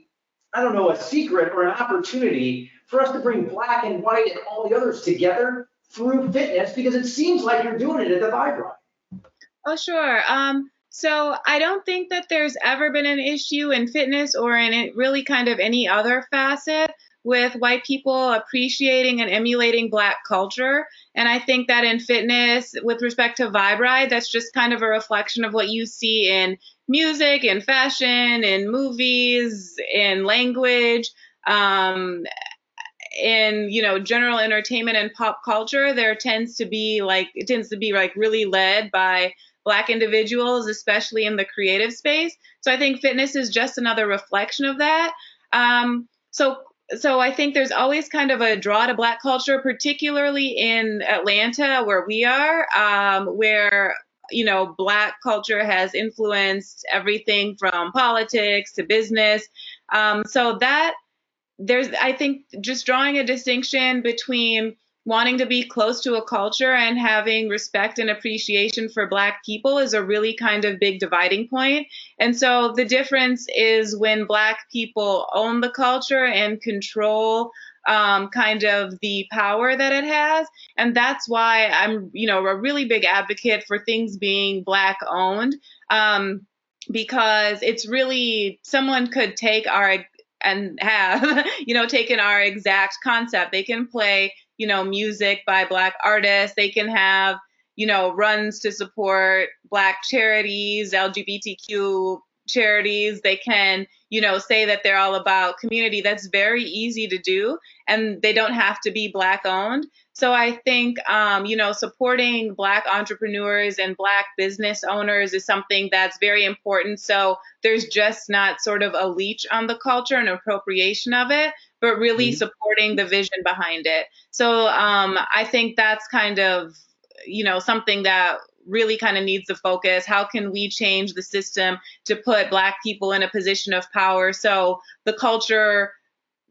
I don't know, a secret or an opportunity for us to bring Black and white and all the others together through fitness? Because it seems like you're doing it at the Vibe Ride. Oh, sure. Um, So I don't think that there's ever been an issue in fitness or in really kind of any other facet with white people appreciating and emulating Black culture. And I think that in fitness, with respect to Vibe Ride, that's just kind of a reflection of what you see in music, in fashion, in movies, in language, um, in, you know, general entertainment and pop culture. There tends to be like, it tends to be like really led by Black individuals, especially in the creative space. So I think fitness is just another reflection of that. Um, so So I think there's always kind of a draw to Black culture, particularly in Atlanta where we are, um, where, you know, Black culture has influenced everything from politics to business. Um, so that there's, I think, just drawing a distinction between wanting to be close to a culture and having respect and appreciation for Black people is a really kind of big dividing point. And so the difference is when Black people own the culture and control um, kind of the power that it has. And that's why I'm, you know, a really big advocate for things being Black owned, um, because it's really, someone could take our, and have, you know, taken our exact concept. They can play, you know, music by Black artists. They can have, you know, runs to support Black charities, L G B T Q charities. They can, you know, say that they're all about community. That's very easy to do, and they don't have to be Black owned. So I think, um, you know, supporting Black entrepreneurs and Black business owners is something that's very important. So there's just not sort of a leech on the culture and appropriation of it, but really mm-hmm. supporting the vision behind it. So um, I think that's kind of, you know, something that really kind of needs to focus. How can we change the system to put Black people in a position of power so the culture,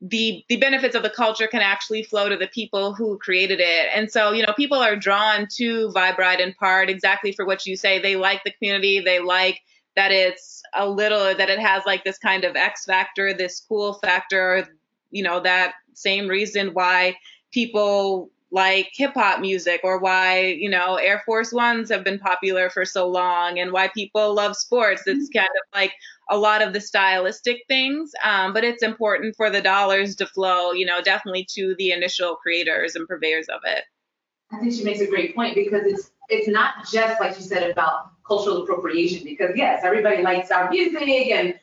the the benefits of the culture can actually flow to the people who created it. And so, you know, people are drawn to Vibe Ride in part exactly for what you say. They like the community. They like that it's a little, that it has like this kind of X factor, this cool factor, you know, that same reason why people like hip hop music or why, you know, Air Force Ones have been popular for so long and why people love sports. It's kind of like a lot of the stylistic things, um, but it's important for the dollars to flow, you know, definitely to the initial creators and purveyors of it. I think she makes a great point because it's it's not just like you said about cultural appropriation, because yes, everybody likes our music and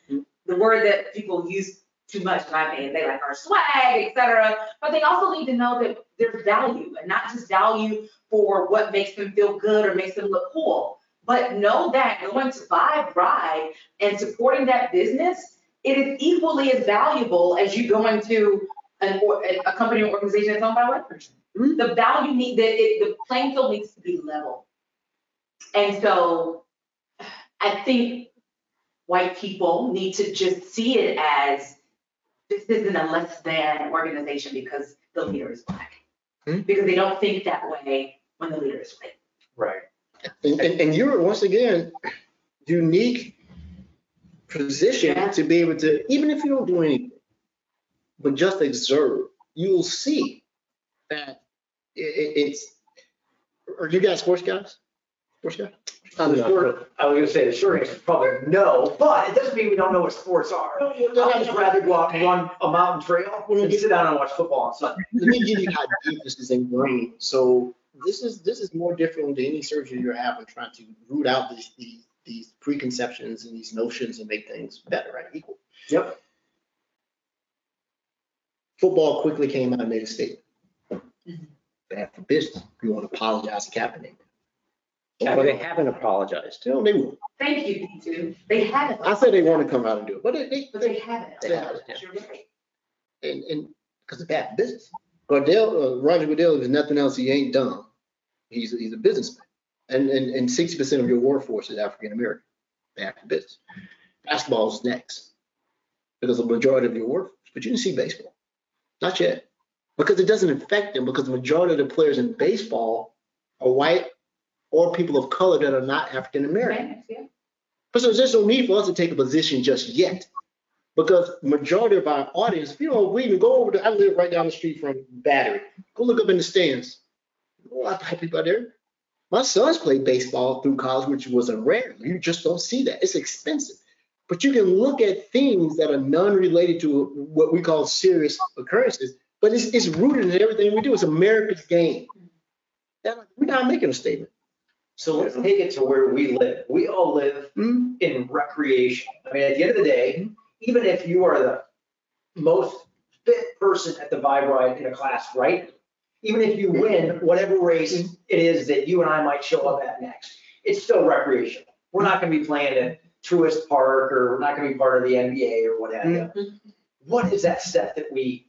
the word that people use too much, in my opinion, they like our swag, et cetera, but they also need to know that there's value, and not just value for what makes them feel good or makes them look cool, but know that going to Vibe Ride and supporting that business, it is equally as valuable as you going to an, or, a company or organization that's owned by a white person. Mm-hmm. The value need that it, the playing field needs to be level. And so I think white people need to just see it as this isn't a less than organization because the leader is Black. Mm-hmm. Because they don't think that way when the leader is white. Right. And, and, and you're, once again, unique position yeah. to be able to, even if you don't do anything, but just observe, you'll see that it, it's, are you guys sports guys? Sports guys? Um, no, sport, I was going to say the short answer is probably no, but it doesn't mean we don't know what sports are. No, no, no, I'd just rather go out and run a mountain trail and sit down and watch football on Sunday. Let me give you how deep this is ingrained. So this is this is more different than any surgery you're having, trying to root out these, these these preconceptions and these notions and make things better, right? Equal. Yep. Football quickly came out and made a statement. Mm-hmm. Bad for business. You want to apologize to Kaepernick. But well, they haven't apologized. No, they won't. Thank you, D two. They haven't. I said they want to come out and do it, but they they, but they, they haven't. They haven't. You're right. And and because it's bad business. Goodell, uh, Roger Goodell, is nothing else. He ain't dumb. He's he's a businessman. And and and sixty percent of your workforce is African American. Bad for business. Basketball's next because the majority of your workforce. But you didn't see baseball. Not yet. Because it doesn't affect them. Because the majority of the players in baseball are white. Or people of color that are not African American. Yeah. But so there's no need for us to take a position just yet, because majority of our audience, if you don't believe me, go over to, I live right down the street from Battery. Go look up in the stands. A lot of black people out there. My sons played baseball through college, which was a rare. You just don't see that. It's expensive. But you can look at things that are non-related to what we call serious occurrences, but it's, it's rooted in everything we do. It's America's game. We're not making a statement. So let's take it to where we live. We all live mm-hmm. in recreation. I mean, at the end of the day, mm-hmm. even if you are the most fit person at the Vibe Ride in a class, right? Even if you win whatever race mm-hmm. it is that you and I might show up at next, it's still recreational. We're not going to be playing at Truist Park, or we're not going to be part of the N B A or what have you. Mm-hmm. What is that step that we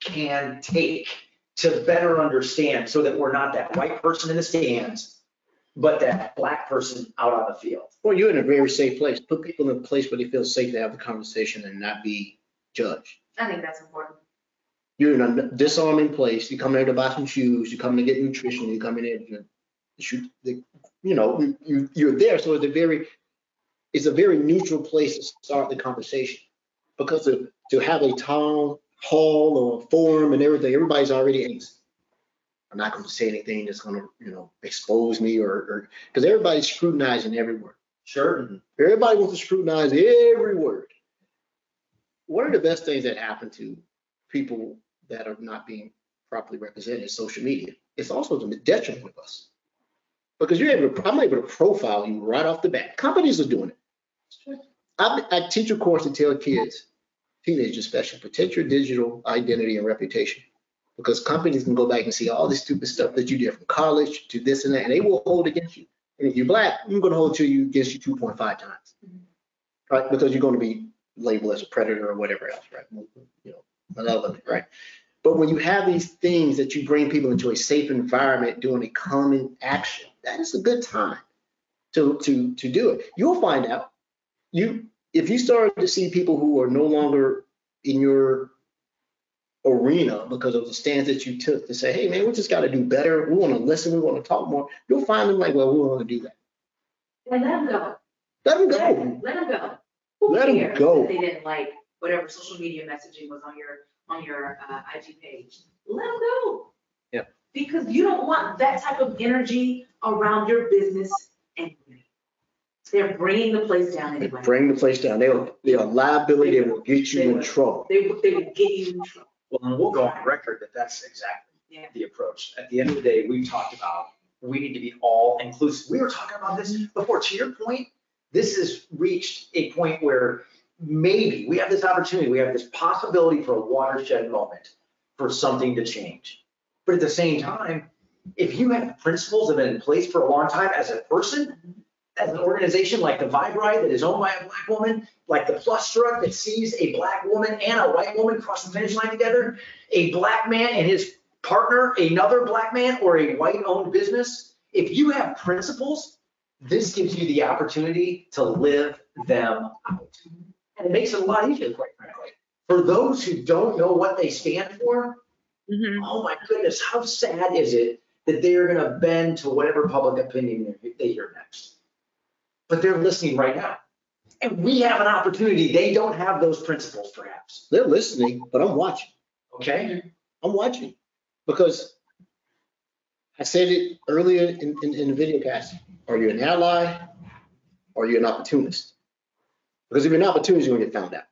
can take to better understand, so that we're not that white person in the stands, but that black person out on the field? Well, you're in a very safe place. Put people in a place where they feel safe to have a conversation and not be judged. I think that's important. You're in a disarming place. You come in to buy some shoes. You come to get nutrition. You come in and shoot. The, you know, you, you're there. So it's a very, it's a very neutral place to start the conversation, because to, to have a town hall or a forum and everything, everybody's already anxious. I'm not going to say anything that's going to, you know, expose me, or because everybody's scrutinizing every word. Sure. Mm-hmm. Everybody wants to scrutinize every word. One of the best things that happened to people that are not being properly represented is social media. It's also the detriment of us, because you're able to, I'm able to profile you right off the bat. Companies are doing it. I, I teach a course to tell kids, teenagers especially, protect your digital identity and reputation, because companies can go back and see all this stupid stuff that you did from college to this and that, and they will hold against you. And if you're black, I'm going to hold to you against you two point five times, right? Because you're going to be labeled as a predator or whatever else, right? You know, malevolent, right? But when you have these things that you bring people into a safe environment doing a common action, that is a good time to to to do it. You'll find out you if you start to see people who are no longer in your arena because of the stance that you took, to say, hey man, we just got to do better. We want to listen. We want to talk more. You'll find them like, well, we want to do that. And let them go. Let them go. Let them go. Who let them go. They didn't like whatever social media messaging was on your on your uh, I G page. Let them go. Yeah. Because you don't want that type of energy around your business anyway. They're bringing the place down anyway. They bring the place down. They'll they're a liability. They will get you they in will. trouble. They will, they will get you in trouble. Well, and we'll go on record that that's exactly yeah. the approach. At the end of the day, we've talked about we need to be all inclusive. We were talking about this before. To your point, this has reached a point where maybe we have this opportunity, we have this possibility for a watershed moment for something to change. But at the same time, if you have principles that have been in place for a long time as a person, as an organization like the Vibe Ride that is owned by a black woman, like the Plustra that sees a black woman and a white woman cross the finish line together, a black man and his partner, another black man, or a white-owned business, if you have principles, this gives you the opportunity to live them out. And it makes it a lot easier, quite frankly. For those who don't know what they stand for, mm-hmm. oh my goodness, how sad is it that they're going to bend to whatever public opinion they hear next? But they're listening right now. And we have an opportunity. They don't have those principles, perhaps. They're listening, but I'm watching. Okay? I'm watching, because I said it earlier in, in, in the video cast. Are you an ally or are you an opportunist? Because if you're an opportunist, you're going to get found out.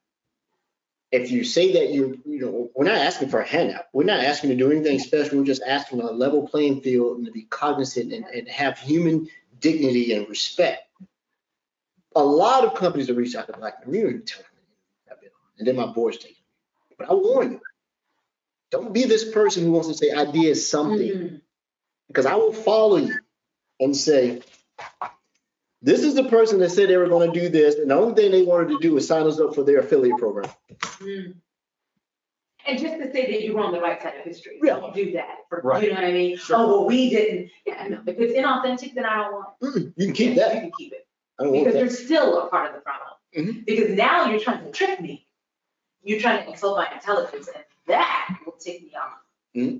If you say that you're, you know, we're not asking for a handout. We're not asking to do anything special. We're just asking for a level playing field and to be cognizant and, and have human dignity and respect. A lot of companies have reached out to black men. We don't even tell them. And then my board's taking it. But I warn you, don't be this person who wants to say, I did something. Mm-hmm. Because I will follow you and say, this is the person that said they were going to do this, and the only thing they wanted to do is sign us up for their affiliate program. Mm. And just to say that you were on the right side of history. Yeah. Don't do that. For, right. You know what I mean? Sure. Oh, well, we didn't. Yeah, no. If it's inauthentic, then I don't want it. Mm-mm. You can keep yeah, that. You can keep it. I don't because want that. You're still a part of the problem. Mm-hmm. Because now you're trying to trick me. You're trying to insult my intelligence, and that will take me on. Mm-hmm.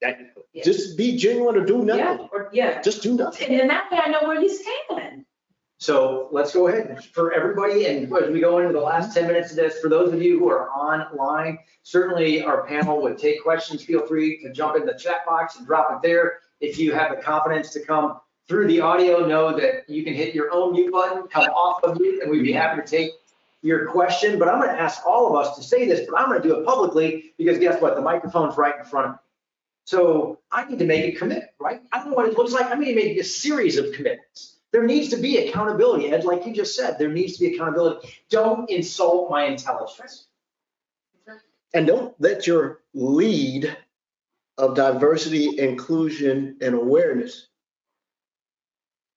That, yeah. Just be genuine or do nothing. Yeah, or, yeah. Just do nothing. And that way I know where he's standing. So let's go ahead for everybody. And as we go into the last ten minutes of this, for those of you who are online, certainly our panel would take questions. Feel free to jump in the chat box and drop it there. If you have the confidence to come through the audio know that you can hit your own mute button, come off of mute, and we'd be happy to take your question. But I'm going to ask all of us to say this, but I'm going to do it publicly because guess what? The microphone's right in front of me. So I need to make a commitment, right? I don't know what it looks like. I need to make a series of commitments. There needs to be accountability, Ed, like you just said. There needs to be accountability. Don't insult my intelligence. And don't let your lead of diversity, inclusion, and awareness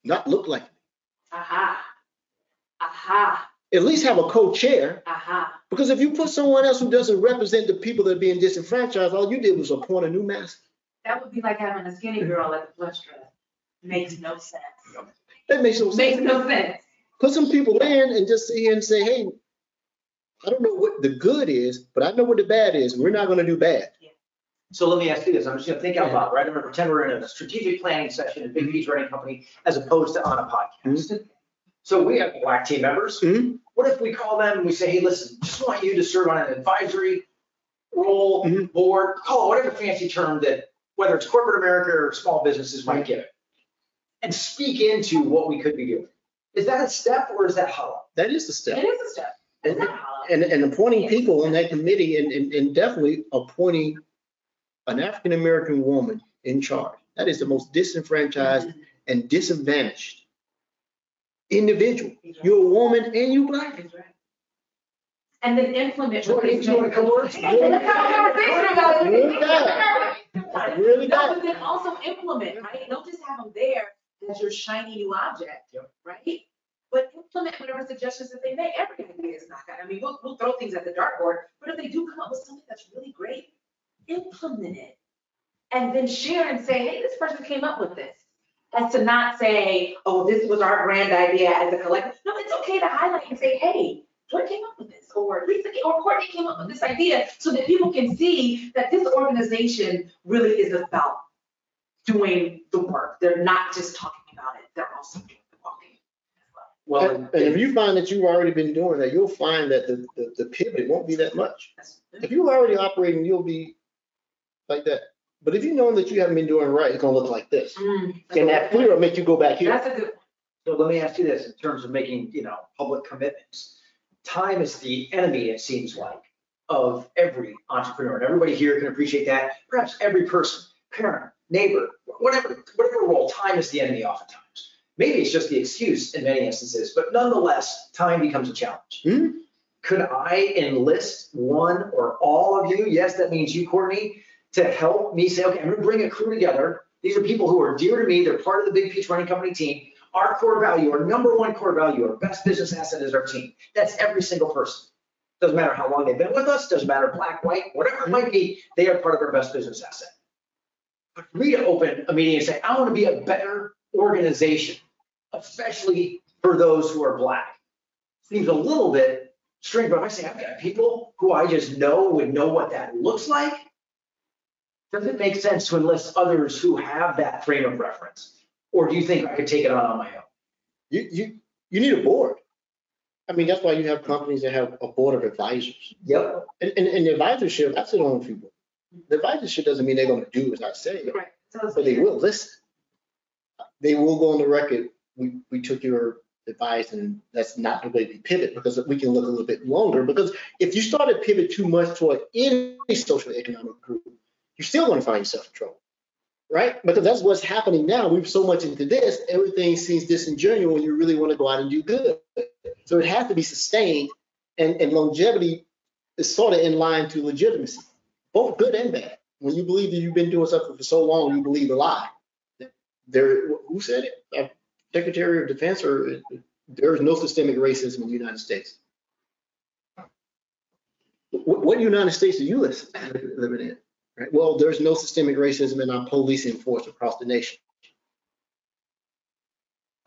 not look like me. Aha. Aha. At least have a co-chair. Aha. Because if you put someone else who doesn't represent the people that are being disenfranchised, all you did was appoint a new master. That would be like having a skinny girl at the Plustra. Makes no sense. That makes no sense. Makes no sense. Put some people in and just sit here and say, hey, I don't know what the good is, but I know what the bad is. We're not going to do bad. Yeah. So let me ask you this. I'm just going to think out loud, right? I'm going to pretend we're in a strategic planning session at Big Peach Running Company as opposed to on a podcast. Mm-hmm. So we have black team members. Mm-hmm. What if we call them and we say, hey, listen, just want you to serve on an advisory role, mm-hmm. board, call it whatever fancy term that, whether it's corporate America or small businesses might give it, and speak into what we could be doing. Is that a step or is that hollow? That is a step. It is a step. And, and, and appointing people on that committee and, and, and definitely appointing an African-American woman in charge. That is the most disenfranchised mm-hmm. and disadvantaged individual. Right. You're a woman and you're black. Right. And then implement. What did you want to come work? Let's have a conversation about it. Really bad. No, but then also implement, right? Don't just have them there as your shiny new object, yep. right? But implement whatever suggestions that they make. Every idea is not that. I mean, we'll, we'll throw things at the dartboard, but if they do come up with something that's really great, implement it. And then share and say, hey, this person came up with this. As to not say, oh, this was our grand idea as a collective. No, it's okay to highlight and say, hey, Joy came up with this, or Lisa or Courtney came up with this idea, so that people can see that this organization really is about doing the work. They're not just talking about it, they're also doing the walking as well. Well, and, and if you find that you've already been doing that, you'll find that the, the, the pivot won't be that much. If you're already operating, you'll be like that. But if you know that you haven't been doing right, it's going to look like this. Mm, and that fear will make you go back here. That's a good one. So let me ask you this in terms of making, you know, public commitments. Time is the enemy, it seems like, of every entrepreneur. And everybody here can appreciate that. Perhaps every person, parent, neighbor, whatever, whatever role, time is the enemy oftentimes. Maybe it's just the excuse in many instances, but nonetheless, time becomes a challenge. Mm-hmm. Could I enlist one or all of you? Yes, that means you, Courtney. To help me say, okay, I'm gonna bring a crew together. These are people who are dear to me. They're part of the Big Peach Running Company team. Our core value, our number one core value, our best business asset is our team. That's every single person. Doesn't matter how long they've been with us, doesn't matter black, white, whatever it might be, they are part of our best business asset. But for me to open a meeting and say, I wanna be a better organization, especially for those who are black, seems a little bit strange, but if I say, I've got people who I just know would know what that looks like, does it make sense to enlist others who have that frame of reference? Or do you think I could take it on on my own? You you you need a board. I mean, that's why you have companies that have a board of advisors. Yep. And, and, and the advisorship, I sit on with people. The advisorship doesn't mean they're going to do as I say, right. But they will listen. They will go on the record. We, we took your advice, and that's not the way we pivot, because we can look a little bit longer. Because if you start to pivot too much toward any social economic group, you're still going to find yourself in trouble, right? Because that's what's happening now. We've so much into this, everything seems disingenuous when you really want to go out and do good. So it has to be sustained, and, and longevity is sort of in line to legitimacy, both good and bad. When you believe that you've been doing something for so long, you believe a lie. There, who said it? Our Secretary of Defense, or there is no systemic racism in the United States. What United States do you live in? Right. Well, there's no systemic racism in our policing force across the nation.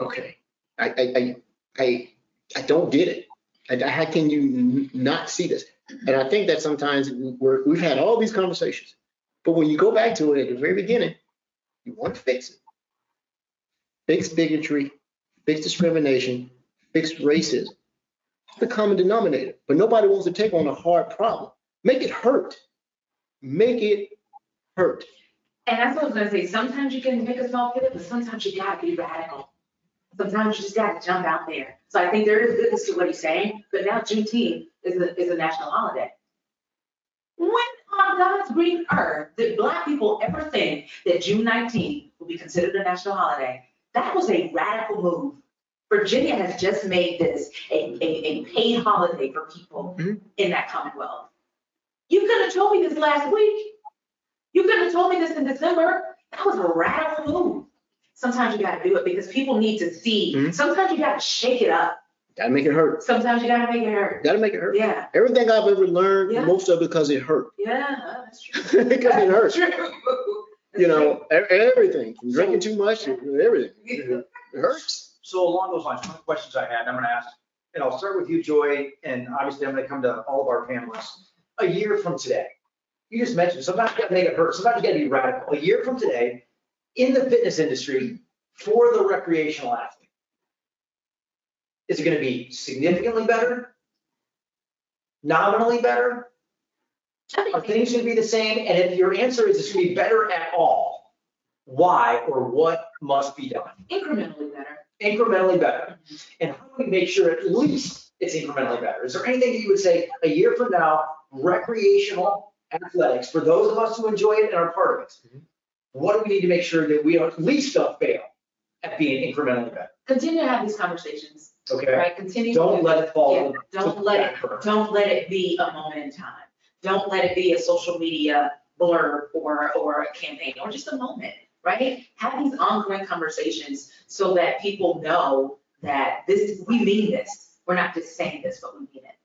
Okay, I I I I don't get it. I, how can you not see this? And I think that sometimes we're, we've had all these conversations, but when you go back to it at the very beginning, you want to fix it. Fix bigotry, fix discrimination, fix racism. It's the common denominator, but nobody wants to take on a hard problem. Make it hurt. Make it hurt. And that's what I was going to say. Sometimes you can make a small pivot, but sometimes you got to be radical. Sometimes you just got to jump out there. So I think there is goodness to what he's saying, but now Juneteenth is a, is a national holiday. When on God's green earth did Black people ever think that June nineteenth will be considered a national holiday? That was a radical move. Virginia has just made this a, a, a paid holiday for people mm-hmm. in that Commonwealth. You could have told me this last week. You could have told me this in December. That was a radical move. Sometimes you got to do it because people need to see. Mm-hmm. Sometimes you got to shake it up. Got to make it hurt. Sometimes you got to make it hurt. Got to make it hurt. Yeah. Everything I've ever learned, yeah. most of it because it hurt. Yeah, that's true. Because it hurt. You know, everything. From drinking too much, yeah. everything. It hurts. So along those lines, one of the questions I had, I'm going to ask, and I'll start with you, Joy, and obviously I'm going to come to all of our panelists. A year from today, you just mentioned sometimes you got to make it hurt. Sometimes you got to be radical. A year from today, in the fitness industry, for the recreational athlete, is it going to be significantly better? Nominally better? Are things going to be the same? And if your answer is it's going to be better at all, why or what must be done? Incrementally better. Incrementally better. And how do we make sure at least it's incrementally better? Is there anything that you would say a year from now, recreational athletics, for those of us who enjoy it and are part of it, what do we need to make sure that we don't at least don't fail at being incrementally better? Continue to have these conversations. Okay. Right? Continue. Don't to, let it fall. Yeah, don't let it. Curve. Don't let it be a moment in time. Don't let it be a social media blurb or or a campaign or just a moment. Right? Have these ongoing conversations so that people know that this we mean this. We're not just saying this, but we mean it.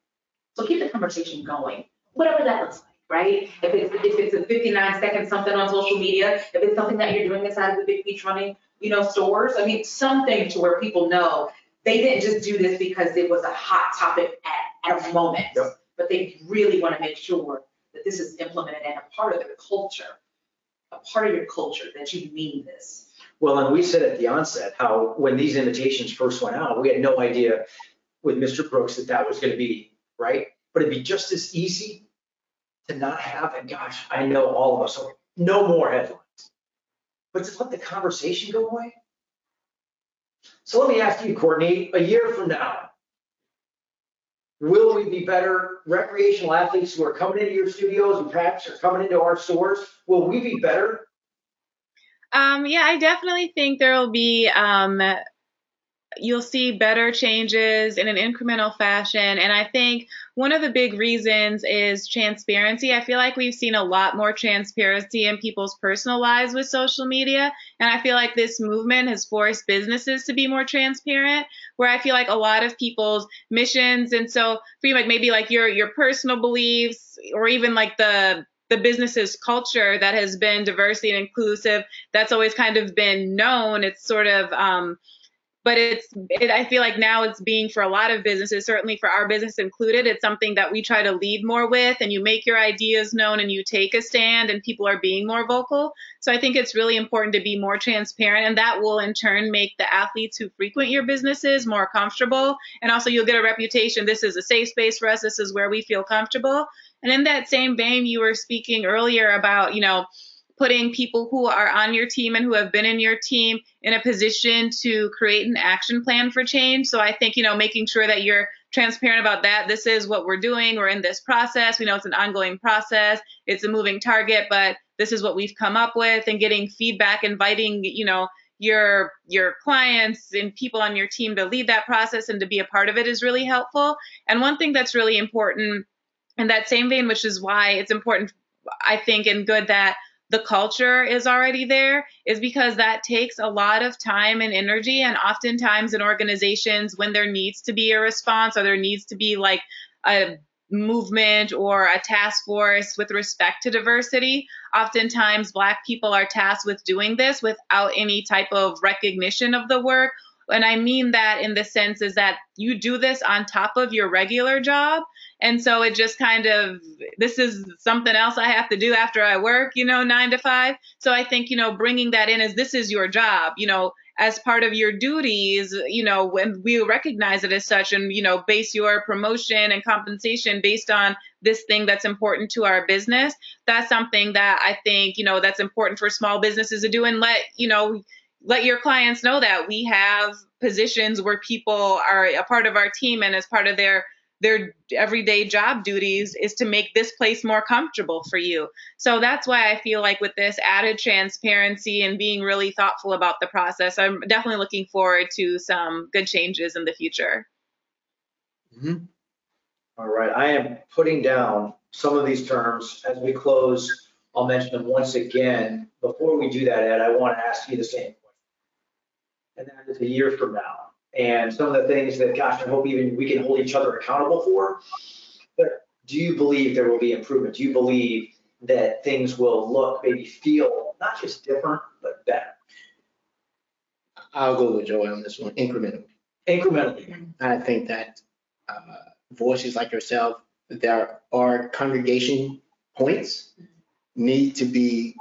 So keep the conversation going, whatever that looks like. Right? If it's if it's a fifty-nine second something on social media, if it's something that you're doing inside of the Big Peach Running, you know, stores, I mean, something to where people know they didn't just do this because it was a hot topic at, at a moment, yep. but they really want to make sure that this is implemented and a part of their culture, a part of your culture that you mean this. Well, and we said at the onset how when these invitations first went out, we had no idea with Mister Brooks that that was going to be right, but it'd be just as easy to not have it. Gosh, I know all of us are no more headlines, but just let the conversation go away. So let me ask you, Courtney, a year from now, will we be better recreational athletes who are coming into your studios and perhaps are coming into our stores? Will we be better? Um, yeah, I definitely think there will be, um, you'll see better changes in an incremental fashion. And I think one of the big reasons is transparency. I feel like we've seen a lot more transparency in people's personal lives with social media. And I feel like this movement has forced businesses to be more transparent, where I feel like a lot of people's missions. And so for you, like maybe like your, your personal beliefs or even like the the business's culture that has been diversity and inclusive, that's always kind of been known. It's sort of, um, But it's, it, I feel like now it's being for a lot of businesses, certainly for our business included, it's something that we try to lead more with, and you make your ideas known and you take a stand and people are being more vocal. So I think it's really important to be more transparent, and that will in turn make the athletes who frequent your businesses more comfortable. And also you'll get a reputation. This is a safe space for us. This is where we feel comfortable. And in that same vein, you were speaking earlier about, you know, putting people who are on your team and who have been in your team in a position to create an action plan for change. So I think, you know, making sure that you're transparent about that. This is what we're doing. We're in this process. We know it's an ongoing process. It's a moving target, but this is what we've come up with, and getting feedback, inviting, you know, your your clients and people on your team to lead that process and to be a part of it is really helpful. And one thing that's really important in that same vein, which is why it's important, I think, and good that the culture is already there, is because that takes a lot of time and energy. And oftentimes in organizations, when there needs to be a response or there needs to be like a movement or a task force with respect to diversity, oftentimes Black people are tasked with doing this without any type of recognition of the work. And I mean that in the sense is that you do this on top of your regular job. And so it just kind of, this is something else I have to do after I work, you know, nine to five. So I think, you know, bringing that in as this is your job, you know, as part of your duties, you know, when we recognize it as such, and, you know, base your promotion and compensation based on this thing that's important to our business. That's something that I think, you know, that's important for small businesses to do, and let, you know, let your clients know that we have positions where people are a part of our team, and as part of their their everyday job duties is to make this place more comfortable for you. So that's why I feel like with this added transparency and being really thoughtful about the process, I'm definitely looking forward to some good changes in the future. Mm-hmm. All right, I am putting down some of these terms as we close. I'll mention them once again. Before we do that, Ed, I want to ask you the same question. And that is a year from now. And some of the things that, gosh, I hope even we can hold each other accountable for. But do you believe there will be improvement? Do you believe that things will look, maybe feel, not just different, but better? I'll go with Joy on this one, incrementally. Incrementally. I think that uh, voices like yourself, there are congregation points, need to be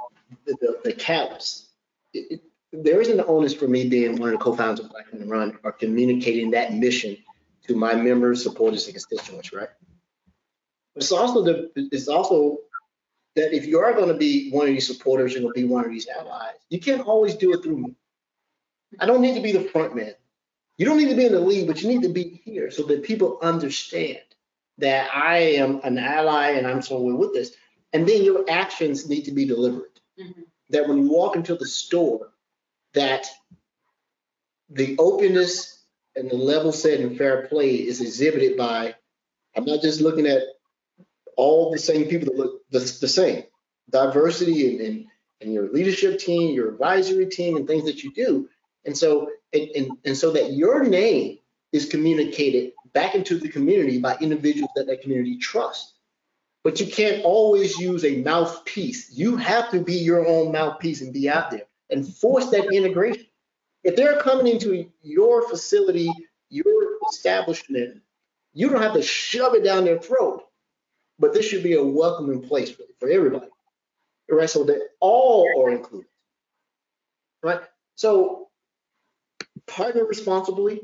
the, the, the catalyst. It, it, There isn't an onus for me being one of the co-founders of Black Men Run or communicating that mission to my members, supporters, and constituents, right? It's also the, it's also that if you are going to be one of these supporters, you're going to be one of these allies. You can't always do it through me. I don't need to be the front man. You don't need to be in the lead, but you need to be here so that people understand that I am an ally and I'm somewhere with this. And then your actions need to be deliberate. Mm-hmm. That when you walk into the store, that the openness and the level set and fair play is exhibited by, I'm not just looking at all the same people that look the, the same. Diversity and, and, and your leadership team, your advisory team, and things that you do. And so, and, and, and so that your name is communicated back into the community by individuals that that community trusts. But you can't always use a mouthpiece. You have to be your own mouthpiece and be out there and force that integration. If they're coming into your facility, your establishment, you don't have to shove it down their throat, but this should be a welcoming place for, for everybody, right? So that all are included, right? So partner responsibly,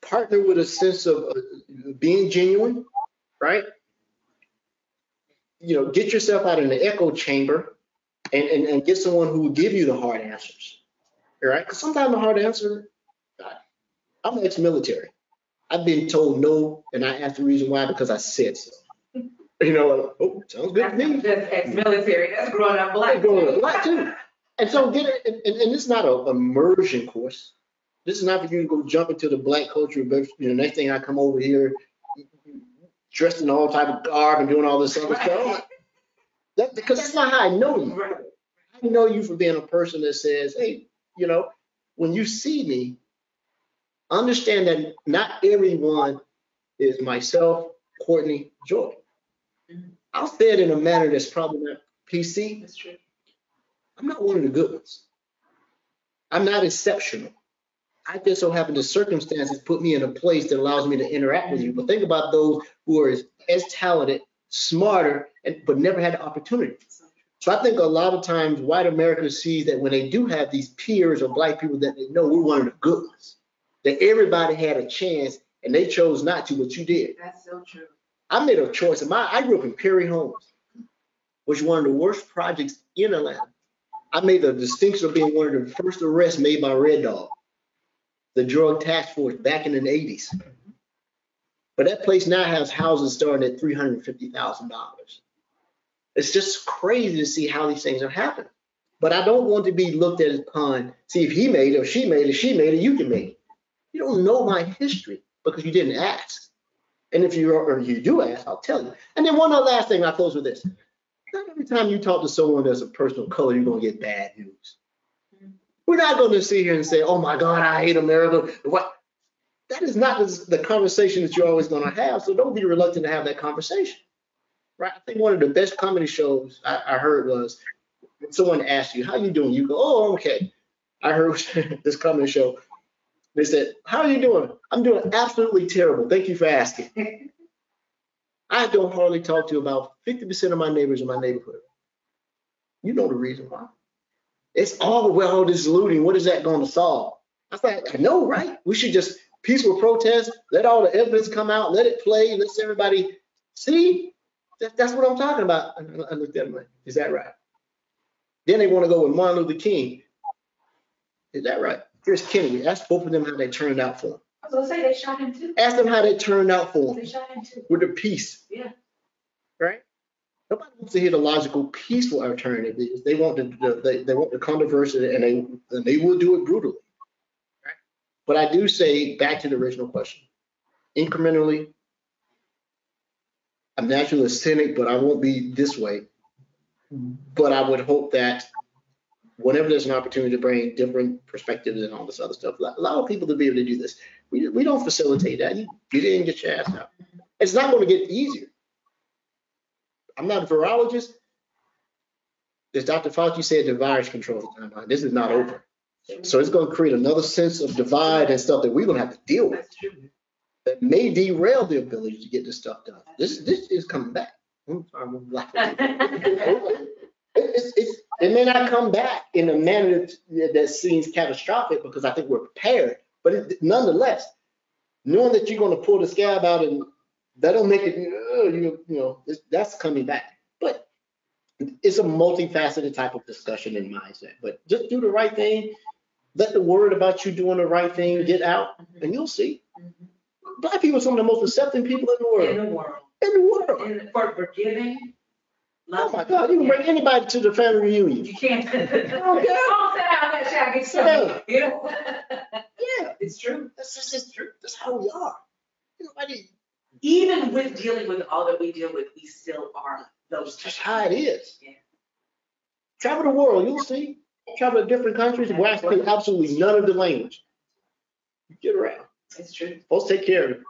partner with a sense of uh, being genuine, right? You know, get yourself out in the echo chamber And, and, and get someone who will give you the hard answers, right? Because sometimes the hard answer, God, I'm ex-military. I've been told no, and I asked the reason why because I said so. You know, like, oh, sounds good to me. That's ex-military. That's growing up black. Growing up black too. And so get it. And, and, and it's not an immersion course. This is not for you to go jump into the black culture. But you know, next thing I come over here, dressed in all type of garb and doing all this other stuff. That, because that's not how I know you. I know you for being a person that says, hey, you know, when you see me, understand that not everyone is myself, Courtney, Joy. Mm-hmm. I'll say it in a manner that's probably not P C. That's true. I'm not one of the good ones. I'm not exceptional. I just so happen the circumstances put me in a place that allows me to interact with you. But think about those who are as, as talented, smarter, and but never had the opportunity. So I think a lot of times white America sees that when they do have these peers or black people that they know, we're one of the good ones, that everybody had a chance and they chose not to, but you did. That's so true. I made a choice. In my, I grew up in Perry Homes, which was one of the worst projects in Atlanta. I made the distinction of being one of the first arrests made by Red Dog, the drug task force back in the eighties. But that place now has houses starting at three hundred fifty thousand dollars. It's just crazy to see how these things are happening. But I don't want to be looked at upon, see if he made it or she made it, she made it, you can make it. You don't know my history because you didn't ask. And if you, or you do ask, I'll tell you. And then one other last thing, I'll close with this. Not every time you talk to someone that's a person of color, you're going to get bad news. We're not going to sit here and say, oh my God, I hate America. What? That is not the conversation that you're always going to have. So don't be reluctant to have that conversation, right? I think one of the best comedy shows I, I heard was when someone asked you, how you doing? You go, oh, okay. I heard this comedy show. They said, how are you doing? I'm doing absolutely terrible. Thank you for asking. I don't hardly talk to about fifty percent of my neighbors in my neighborhood. You know the reason why. It's all, well, this looting, what is that going to solve? I said, I know, right? We should just peaceful protest, let all the evidence come out, let it play, let's everybody see. That, that's what I'm talking about. And I looked at him like, is that right? Then they want to go with Martin Luther King. Is that right? Here's Kennedy. Ask both of them how they turned out for him. I was going to say they shot him too. Ask them how they turned out for him. They shot him too. With the peace. Yeah. Right? Nobody wants to hear the logical, peaceful alternative. They want the they, they want the controversy, and they and they will do it brutally. Right? But I do say, back to the original question, incrementally. I'm naturally a cynic, but I won't be this way. But I would hope that whenever there's an opportunity to bring different perspectives and all this other stuff, allow people to be able to do this. We we don't facilitate that. You, you didn't get your ass out. It's not going to get easier. I'm not a virologist. As Doctor Fauci said, the virus controls the timeline. This is not over. So it's going to create another sense of divide and stuff that we're going to have to deal with that may derail the ability to get this stuff done. This this is coming back. I'm sorry, I'm laughing. it's, it's, it may not come back in a manner that, that seems catastrophic because I think we're prepared. But it, nonetheless, knowing that you're going to pull the scab out and that'll make it, you know, that's coming back. But it's a multifaceted type of discussion and mindset. But just do the right thing. Let the word about you doing the right thing get out, and you'll see. Black people are some of the most accepting people in the world. In the world. In the world. In the, for forgiving. Oh my God, you can bring anybody to the family reunion. You can't. Oh, God. Yeah. Yeah. It's true. That's just it's true. That's how we are. Nobody. Even with dealing with all that we deal with, we still are those. That's how it is. Yeah. Travel the world, you'll see. Travel to different countries where I speak absolutely none of the language. You get around. It's true. Folks, take care of it.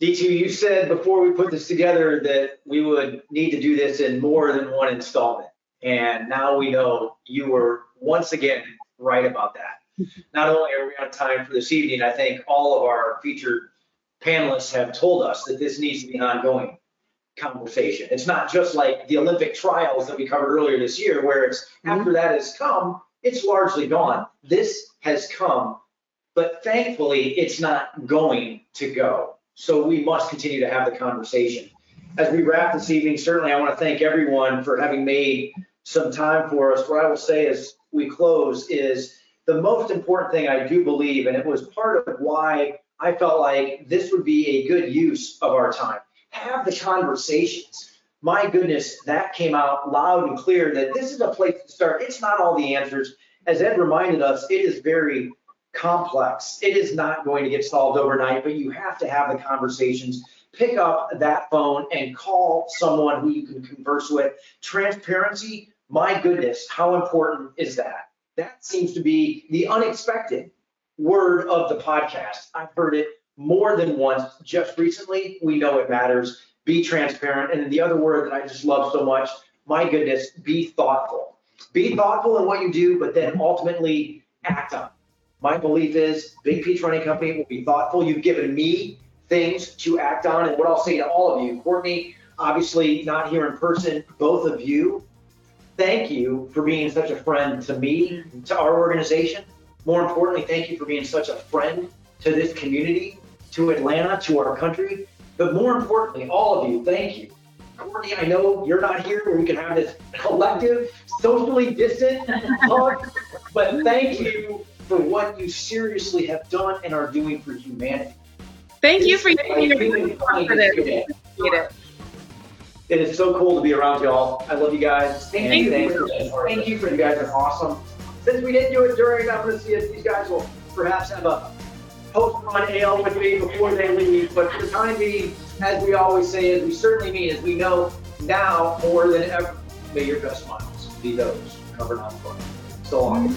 D two, you said before we put this together that we would need to do this in more than one installment. And now we know you were once again right about that. Not only are we on time for this evening, I think all of our featured panelists have told us that this needs to be an ongoing conversation. It's not just like the Olympic trials that we covered earlier this year, where it's mm-hmm. after that has come, it's largely gone. This has come, but thankfully it's not going to go. So we must continue to have the conversation. As we wrap this evening, certainly I want to thank everyone for having made some time for us. What I will say as we close is the most important thing I do believe, and it was part of why I felt like this would be a good use of our time. Have the conversations. My goodness, that came out loud and clear that this is a place to start. It's not all the answers. As Ed reminded us, it is very complex. It is not going to get solved overnight, but you have to have the conversations. Pick up that phone and call someone who you can converse with. Transparency, my goodness, how important is that? That seems to be the unexpected word of the podcast. I've heard it more than once just recently. We know it matters. Be transparent. And then the other word that I just love so much, my goodness, be thoughtful. Be thoughtful in what you do, but then ultimately act on it. My belief is Big Peach Running Company will be thoughtful. You've given me things to act on. And what I'll say to all of you, Courtney, obviously not here in person, both of you, thank you for being such a friend to me, to our organization. More importantly, thank you for being such a friend to this community, to Atlanta, to our country. But more importantly, all of you, thank you. Courtney, I know you're not here where we can have this collective, socially distant hug, but thank you for what you seriously have done and are doing for humanity. Thank it's you for your really for this. Today. It is so cool to be around y'all. I love you guys. Thank and you. Thank you. Thank you for you guys are awesome. Since we didn't do it during, I'm going to see if these guys will perhaps have a post-run ale with me before they leave. But for the time being, as we always say, as we certainly mean, as we know now more than ever, may your best miles be those covered on the front. So long.